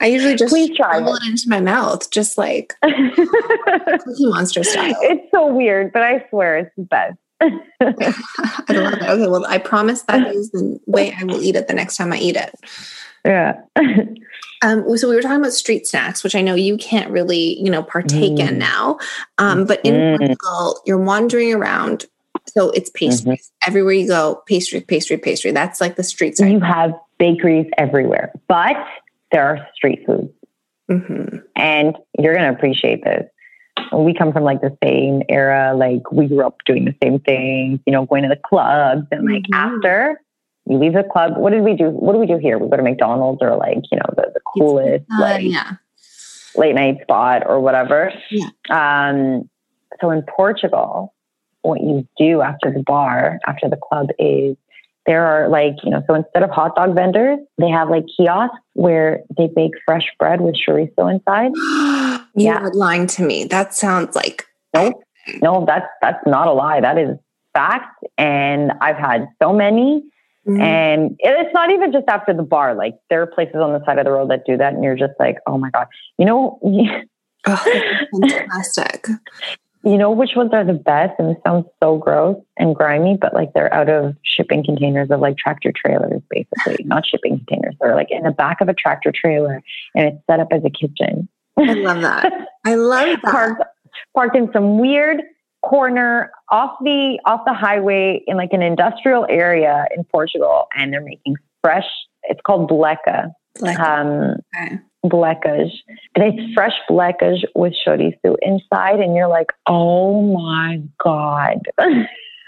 I usually just roll it into my mouth, just like Cookie Monster style. It's so weird, but I swear it's the best. I love it. Okay, well, I promise that is the way I will eat it the next time I eat it. Yeah. um. So we were talking about street snacks, which I know you can't really, you know, partake mm. in now. Um. But in mm. Portugal, you're wandering around, so it's pastries mm-hmm. everywhere you go. Pastry, pastry, pastry. That's like the street snack. You have bakeries everywhere, but there are street foods, mm-hmm. and you're going to appreciate this. We come from like the same era. Like we grew up doing the same things, you know, going to the clubs and like mm-hmm. after you leave the club, what did we do? What do we do here? We go to McDonald's or like, you know, the, the coolest uh, like yeah. late night spot or whatever. Yeah. Um, so in Portugal, what you do after the bar, after the club is, there are like, you know, so instead of hot dog vendors, they have like kiosks where they bake fresh bread with chorizo inside. You yeah. are lying to me. That sounds like... Nope. No, that's that's not a lie. That is fact. And I've had so many. Mm-hmm. And it's not even just after the bar. Like there are places on the side of the road that do that. And you're just like, oh my God. You know... Oh, that's fantastic. You know which ones are the best? And this sounds so gross and grimy, but like they're out of shipping containers of like tractor trailers, basically. Not shipping containers. They're like in the back of a tractor trailer and it's set up as a kitchen. I love that. I love that. Parked, parked in some weird corner off the, off the highway in like an industrial area in Portugal. And they're making fresh, it's called bleca. Bleca. Um, okay. Bleckage, and it's fresh bleckage with chorizo inside, and you're like, oh my God.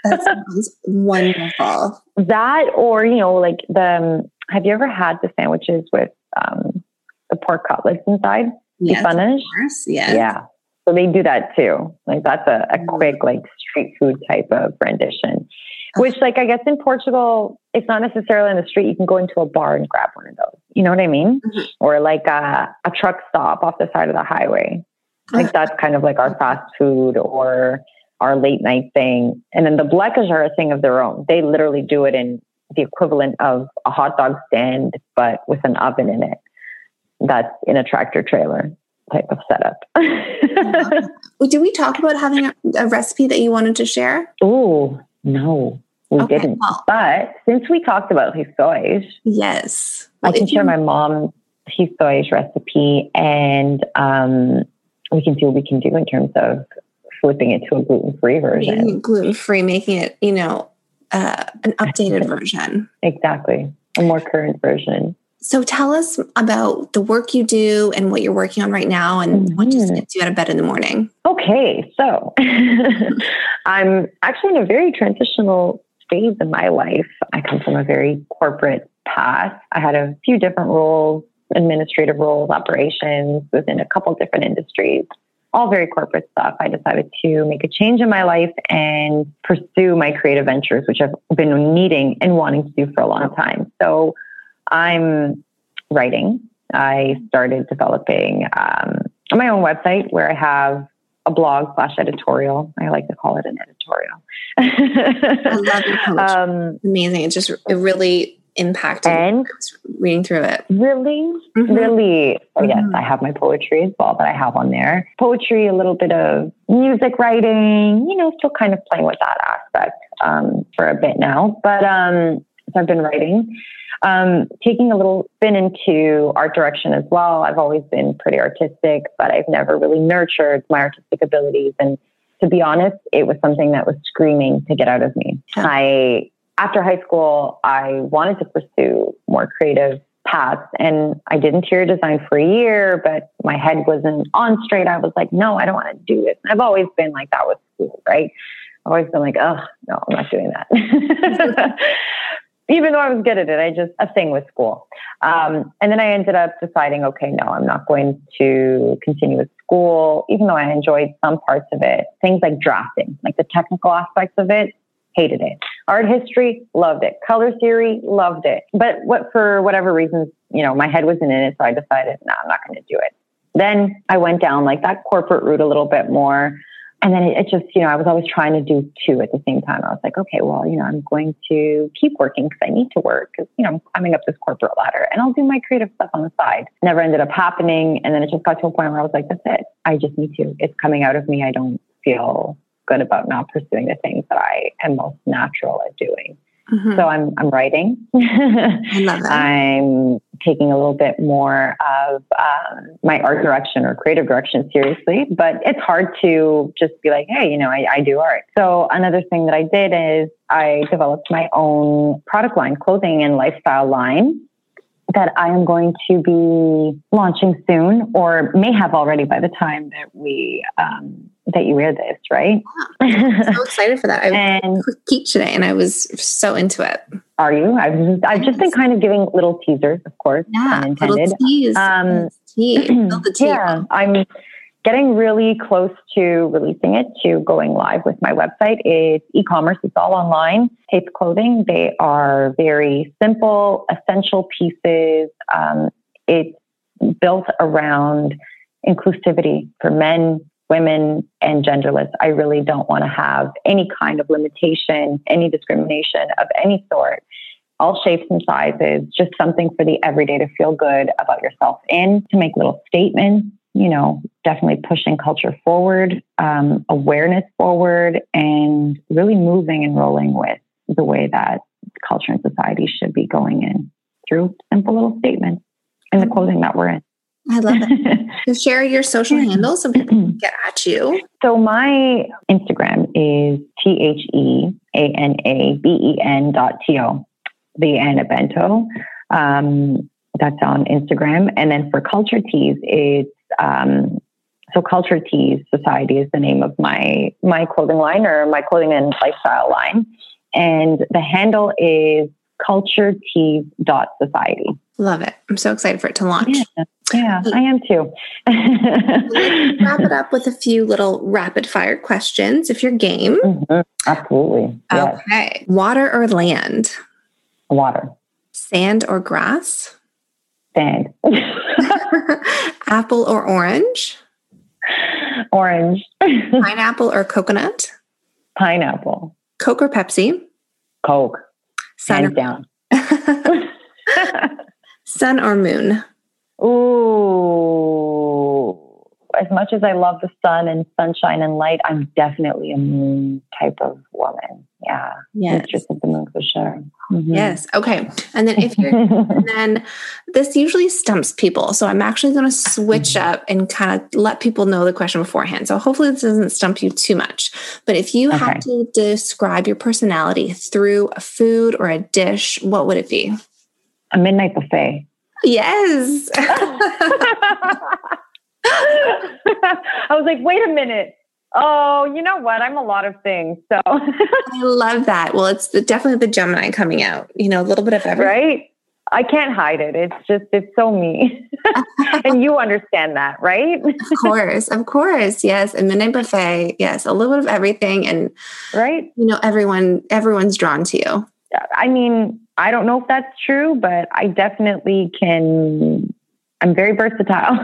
That sounds wonderful. That, or you know, like the um, have you ever had the sandwiches with um the pork cutlets inside? Yes, of course. Yes. Yeah, so they do that too. Like that's a, a quick like street food type of rendition, which like I guess in Portugal it's not necessarily in the street. You can go into a bar and grab one of those. You know what I mean? Mm-hmm. Or like a, a truck stop off the side of the highway. Like that's kind of like our fast food or our late night thing. And then the bleckage are a thing of their own. They literally do it in the equivalent of a hot dog stand, but with an oven in it. That's in a tractor trailer type of setup. Did we talk about having a, a recipe that you wanted to share? Oh, no. We okay, didn't. Well. But since we talked about risoge, yes, well, I can share you... my mom's risoge recipe, and um, we can see what we can do in terms of flipping it to a gluten-free version. Gluten-free, making it, you know, uh, an updated version. Exactly. A more current version. So tell us about the work you do and what you're working on right now and mm-hmm. what just gets you out of bed in the morning. Okay. So I'm actually in a very transitional phase in my life. I come from a very corporate past. I had a few different roles, administrative roles, operations within a couple different industries, all very corporate stuff. I decided to make a change in my life and pursue my creative ventures, which I've been needing and wanting to do for a long time. So I'm writing. I started developing um, my own website where I have a blog slash editorial. I like to call it an editorial. I love your poetry. Um, amazing. It just, it really impacted and reading through it. Really, mm-hmm. really. Oh, yes, mm-hmm. I have my poetry as well that I have on there. Poetry, a little bit of music writing, you know, still kind of playing with that aspect um, for a bit now. But um, so I've been writing. Um, taking a little spin into art direction as well. I've always been pretty artistic, but I've never really nurtured my artistic abilities. And to be honest, it was something that was screaming to get out of me. Yeah. I, after high school, I wanted to pursue more creative paths, and I did interior design for a year, but my head wasn't on straight. I was like, no, I don't want to do this. And I've always been like that with school, right? I've always been like, oh, no, I'm not doing that. Even though I was good at it, I just, a thing with school. Um, and then I ended up deciding, okay, no, I'm not going to continue with school, even though I enjoyed some parts of it. Things like drafting, like the technical aspects of it, hated it. Art history, loved it. Color theory, loved it. But what for whatever reasons, you know, my head wasn't in it. So I decided, no, nah, I'm not going to do it. Then I went down like that corporate route a little bit more. And then it just, you know, I was always trying to do two at the same time. I was like, okay, well, you know, I'm going to keep working because I need to work because, you know, I'm climbing up this corporate ladder and I'll do my creative stuff on the side. Never ended up happening. And then it just got to a point where I was like, that's it. I just need to. It's coming out of me. I don't feel good about not pursuing the things that I am most natural at doing. Mm-hmm. So I'm I'm writing. I love that. I'm taking a little bit more of um, my art direction or creative direction seriously, but it's hard to just be like, hey, you know, I, I do art. So another thing that I did is I developed my own product line, clothing and lifestyle line that I am going to be launching soon, or may have already by the time that we um, that you hear this, right? Wow. I'm so excited for that. I and, was quick today and I was so into it. Are you? I've just, I've just been kind of giving little teasers, of course. Yeah, unintended. Little tease. Um, tea. the tea. Yeah, I'm getting really close to releasing it, to going live with my website. It's e-commerce. It's all online. It's clothing. They are very simple, essential pieces. Um, it's built around inclusivity for men, women, and genderless. I really don't want to have any kind of limitation, any discrimination of any sort. All shapes and sizes, just something for the everyday to feel good about yourself in, to make little statements, you know, definitely pushing culture forward, um, awareness forward, and really moving and rolling with the way that culture and society should be going in through simple little statements in the clothing that we're in. I love it. You share your social handles so people can get at you. So my Instagram is T H E A N A B E N dot T O, the Anna Bento. Um, that's on Instagram. And then for Culture Tees, it's, um, so Culture Tees Society is the name of my, my clothing line, or my clothing and lifestyle line. And the handle is Culture Tees dot Society. Love it. I'm so excited for it to launch. Yeah, yeah, I am too. Let's wrap it up with a few little rapid fire questions if you're game. Mm-hmm. Absolutely. Yes. Okay. Water or land? Water. Sand or grass? Sand. Apple or orange? Orange. Pineapple or coconut? Pineapple. Coke or Pepsi? Coke. Sun Hands or- down. Sun or moon? Ooh, as much as I love the sun and sunshine and light, I'm definitely a moon type of woman. Yeah. Yes. Just the moon for sure. Mm-hmm. Yes. Okay. And then if you're, and then this usually stumps people. So I'm actually going to switch up and kind of let people know the question beforehand. So hopefully this doesn't stump you too much, but if you okay. had to describe your personality through a food or a dish, what would it be? A midnight buffet. Yes. I was like, wait a minute. Oh, you know what? I'm a lot of things. So I love that. Well, it's the, definitely the Gemini coming out, you know, a little bit of everything. Right? I can't hide it. It's just, it's so me. And you understand that, right? Of course. Of course. Yes. A midnight buffet. Yes. A little bit of everything. And right. You know, everyone, everyone's drawn to you. I mean, I don't know if that's true, but I definitely can. I'm very versatile.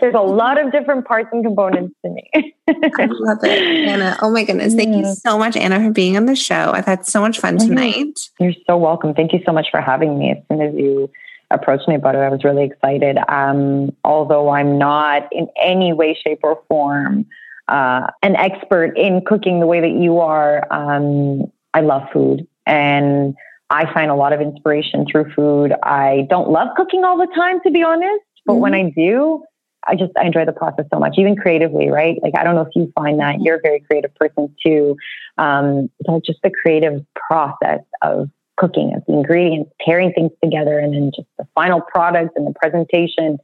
There's a lot of different parts and components to me. I love it, Anna. Oh my goodness. Thank yeah. you so much, Anna, for being on the show. I've had so much fun tonight. You're so welcome. Thank you so much for having me. As soon as you approached me about it, I was really excited. Um, although I'm not in any way, shape, or form uh, an expert in cooking the way that you are, um, I love food and I find a lot of inspiration through food. I don't love cooking all the time, to be honest, but mm-hmm. when I do, I just, I enjoy the process so much, even creatively, right? Like, I don't know if you find that you're a very creative person too. Um, but just the creative process of cooking, of the ingredients, pairing things together, and then just the final product and the presentation.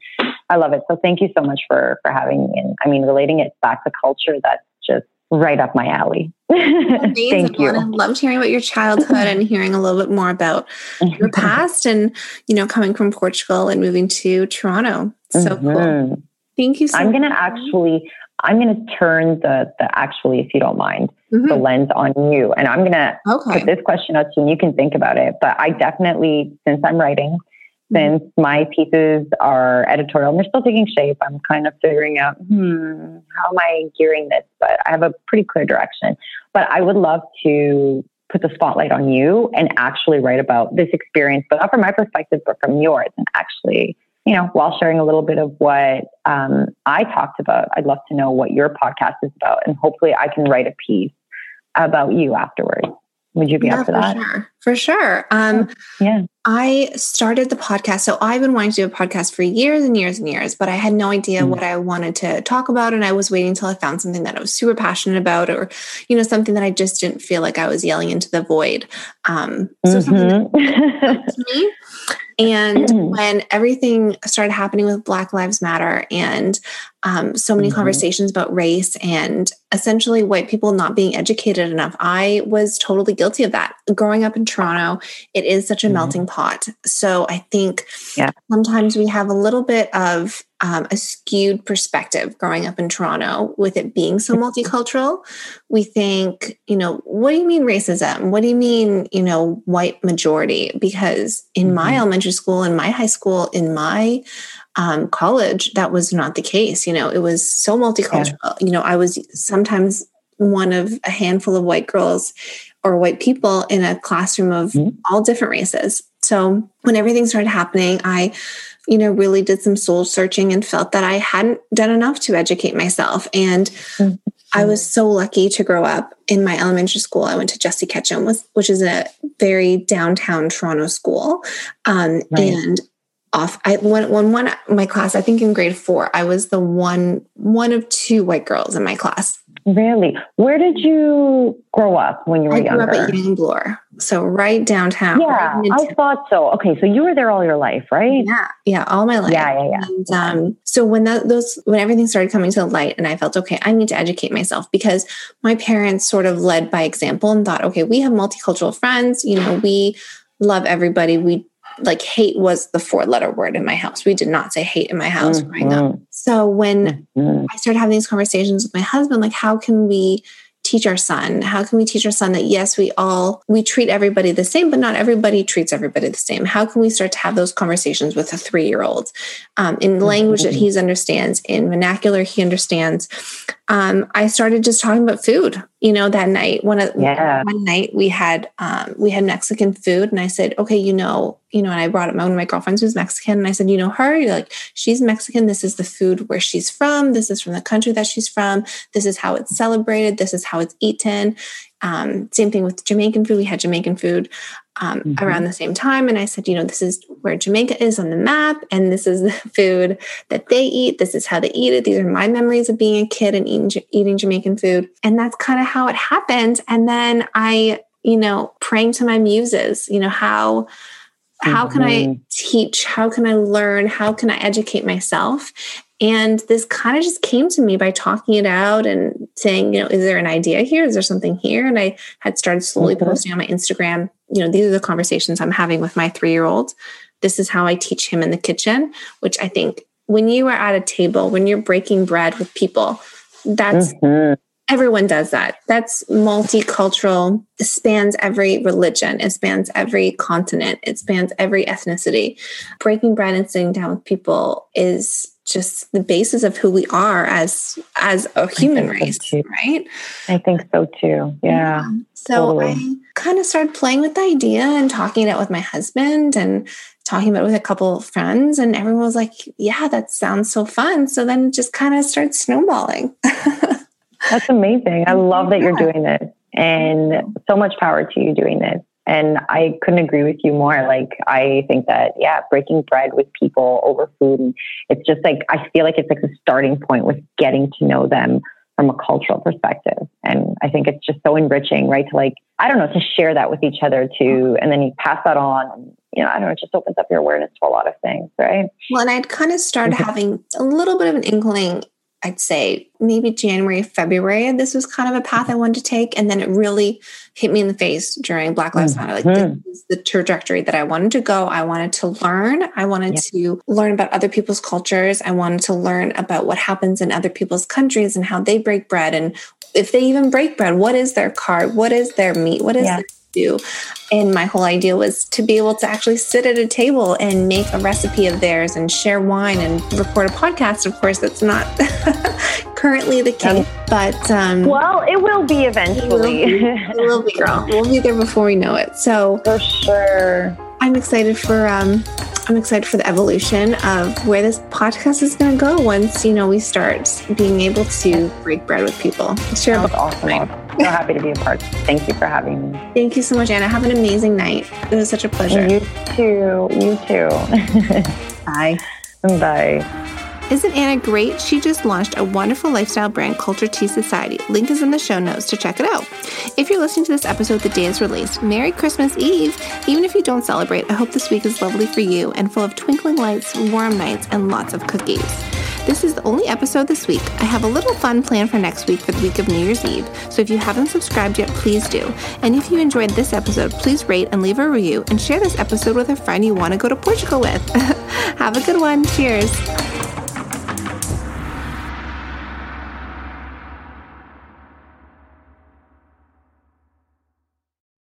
I love it. So thank you so much for, for having me. And I mean, relating it back to culture, that's just right up my alley. Thank you. I loved hearing about your childhood and hearing a little bit more about your past and, you know, coming from Portugal and moving to Toronto. So mm-hmm. cool. Thank you so much. I'm going to actually, I'm going to turn the, the actually, if you don't mind, mm-hmm. the lens on you. And I'm going to okay. put this question out to you and you can think about it. But I definitely, since I'm writing, mm-hmm. since my pieces are editorial and they're still taking shape, I'm kind of figuring out, hmm, how am I gearing this? But I have a pretty clear direction. But I would love to put the spotlight on you and actually write about this experience, but not from my perspective, but from yours, and actually, you know, while sharing a little bit of what um, I talked about, I'd love to know what your podcast is about, and hopefully I can write a piece about you afterwards. Would you be yeah, up for, for that? Sure. For sure. Um, yeah. I started the podcast. So I've been wanting to do a podcast for years and years and years, but I had no idea mm. what I wanted to talk about. And I was waiting until I found something that I was super passionate about, or, you know, something that I just didn't feel like I was yelling into the void. Um, so mm-hmm. something that to me. And when everything started happening with Black Lives Matter and um, so many mm-hmm. conversations about race and essentially white people not being educated enough, I was totally guilty of that. Growing up in Toronto, it is such a mm-hmm. melting pot. So I think yeah. sometimes we have a little bit of um, a skewed perspective growing up in Toronto with it being so multicultural. We think, you know, what do you mean racism? What do you mean, you know, white majority? Because in mm-hmm. my elementary school, in my high school, in my um, college, that was not the case. You know, it was so multicultural. Yeah. You know, I was sometimes one of a handful of white girls or white people in a classroom of mm-hmm. all different races. So when everything started happening, I, you know, really did some soul searching and felt that I hadn't done enough to educate myself. And mm-hmm. I was so lucky to grow up in my elementary school. I went to Jesse Ketchum, which is a very downtown Toronto school. Um, right. And off, I when, when one my class, I think in grade four, I was the one one of two white girls in my class. Really? Where did you grow up when you were younger? I grew up at Anglore, so right downtown. Yeah, right I thought so. Okay, so you were there all your life, right? Yeah, yeah, all my life. Yeah, yeah, yeah. And, um, so when that, those, when everything started coming to light, and I felt, okay, I need to educate myself, because my parents sort of led by example and thought, okay, we have multicultural friends. You know, we love everybody. We like hate was the four-letter word in my house. We did not say hate in my house mm-hmm. growing up. So when mm-hmm. I started having these conversations with my husband, like, how can we teach our son? How can we teach our son that, yes, we all, we treat everybody the same, but not everybody treats everybody the same. How can we start to have those conversations with a three-year-old um, in language mm-hmm. that he understands, in vernacular he understands? Um, I started just talking about food. You know, that night, one, yeah. one night we had, um, we had Mexican food, and I said, okay, you know, you know, and I brought up one of my girlfriends who's Mexican, and I said, you know, her, you're like, she's Mexican. This is the food where she's from. This is from the country that she's from. This is how it's celebrated. This is how it's eaten. Um, same thing with Jamaican food. We had Jamaican food um, mm-hmm. around the same time. And I said, you know, this is where Jamaica is on the map, and this is the food that they eat. This is how they eat it. These are my memories of being a kid and eating, eating Jamaican food. And that's kind of how it happened. And then I, you know, praying to my muses, you know, how, how mm-hmm. can I teach? How can I learn? How can I educate myself? And this kind of just came to me by talking it out and saying, you know, is there an idea here? Is there something here? And I had started slowly mm-hmm. posting on my Instagram, you know, these are the conversations I'm having with my three-year-old. This is how I teach him in the kitchen, which I think when you are at a table, when you're breaking bread with people, that's, mm-hmm. everyone does that. That's multicultural, it spans every religion, it spans every continent, it spans every ethnicity. Breaking bread and sitting down with people is just the basis of who we are as as a human race, so right? I think so too. Yeah. yeah. So totally. I kind of started playing with the idea and talking it out with my husband and talking about it with a couple of friends, and everyone was like, yeah, that sounds so fun. So then it just kind of started snowballing. That's amazing. I love that you're doing this, and so much power to you doing this. And I couldn't agree with you more. Like, I think that, yeah, breaking bread with people over food, and it's just like, I feel like it's like a starting point with getting to know them from a cultural perspective. And I think it's just so enriching, right? To like, I don't know, to share that with each other too. And then you pass that on, and, you know, I don't know, it just opens up your awareness to a lot of things, right? Well, and I'd kind of started having a little bit of an inkling I'd say maybe January, February, this was kind of a path I wanted to take. And then it really hit me in the face during Black Lives Matter. Like mm-hmm. this is the trajectory that I wanted to go. I wanted to learn. I wanted yeah. to learn about other people's cultures. I wanted to learn about what happens in other people's countries and how they break bread. And if they even break bread, what is their carb? What is their meat? What is yeah. their stew? And my whole idea was to be able to actually sit at a table and make a recipe of theirs and share wine and record a podcast. Of course, that's not currently the case, but... Um, well, it will be eventually. It will be, it will be, girl. We'll be there before we know it. So for sure. I'm excited for... Um, I'm excited for the evolution of where this podcast is going to go once, you know, we start being able to break bread with people. Sure. That was awesome. I'm so happy to be a part. Thank you for having me. Thank you so much, Anna. Have an amazing night. It was such a pleasure. You too. You too. Bye. Bye. Isn't Anna great? She just launched a wonderful lifestyle brand, Culture Tees Society. Link is in the show notes to check it out. If you're listening to this episode the day it's released, Merry Christmas Eve! Even if you don't celebrate, I hope this week is lovely for you and full of twinkling lights, warm nights, and lots of cookies. This is the only episode this week. I have a little fun planned for next week for the week of New Year's Eve, so if you haven't subscribed yet, please do. And if you enjoyed this episode, please rate and leave a review and share this episode with a friend you want to go to Portugal with. Have a good one. Cheers!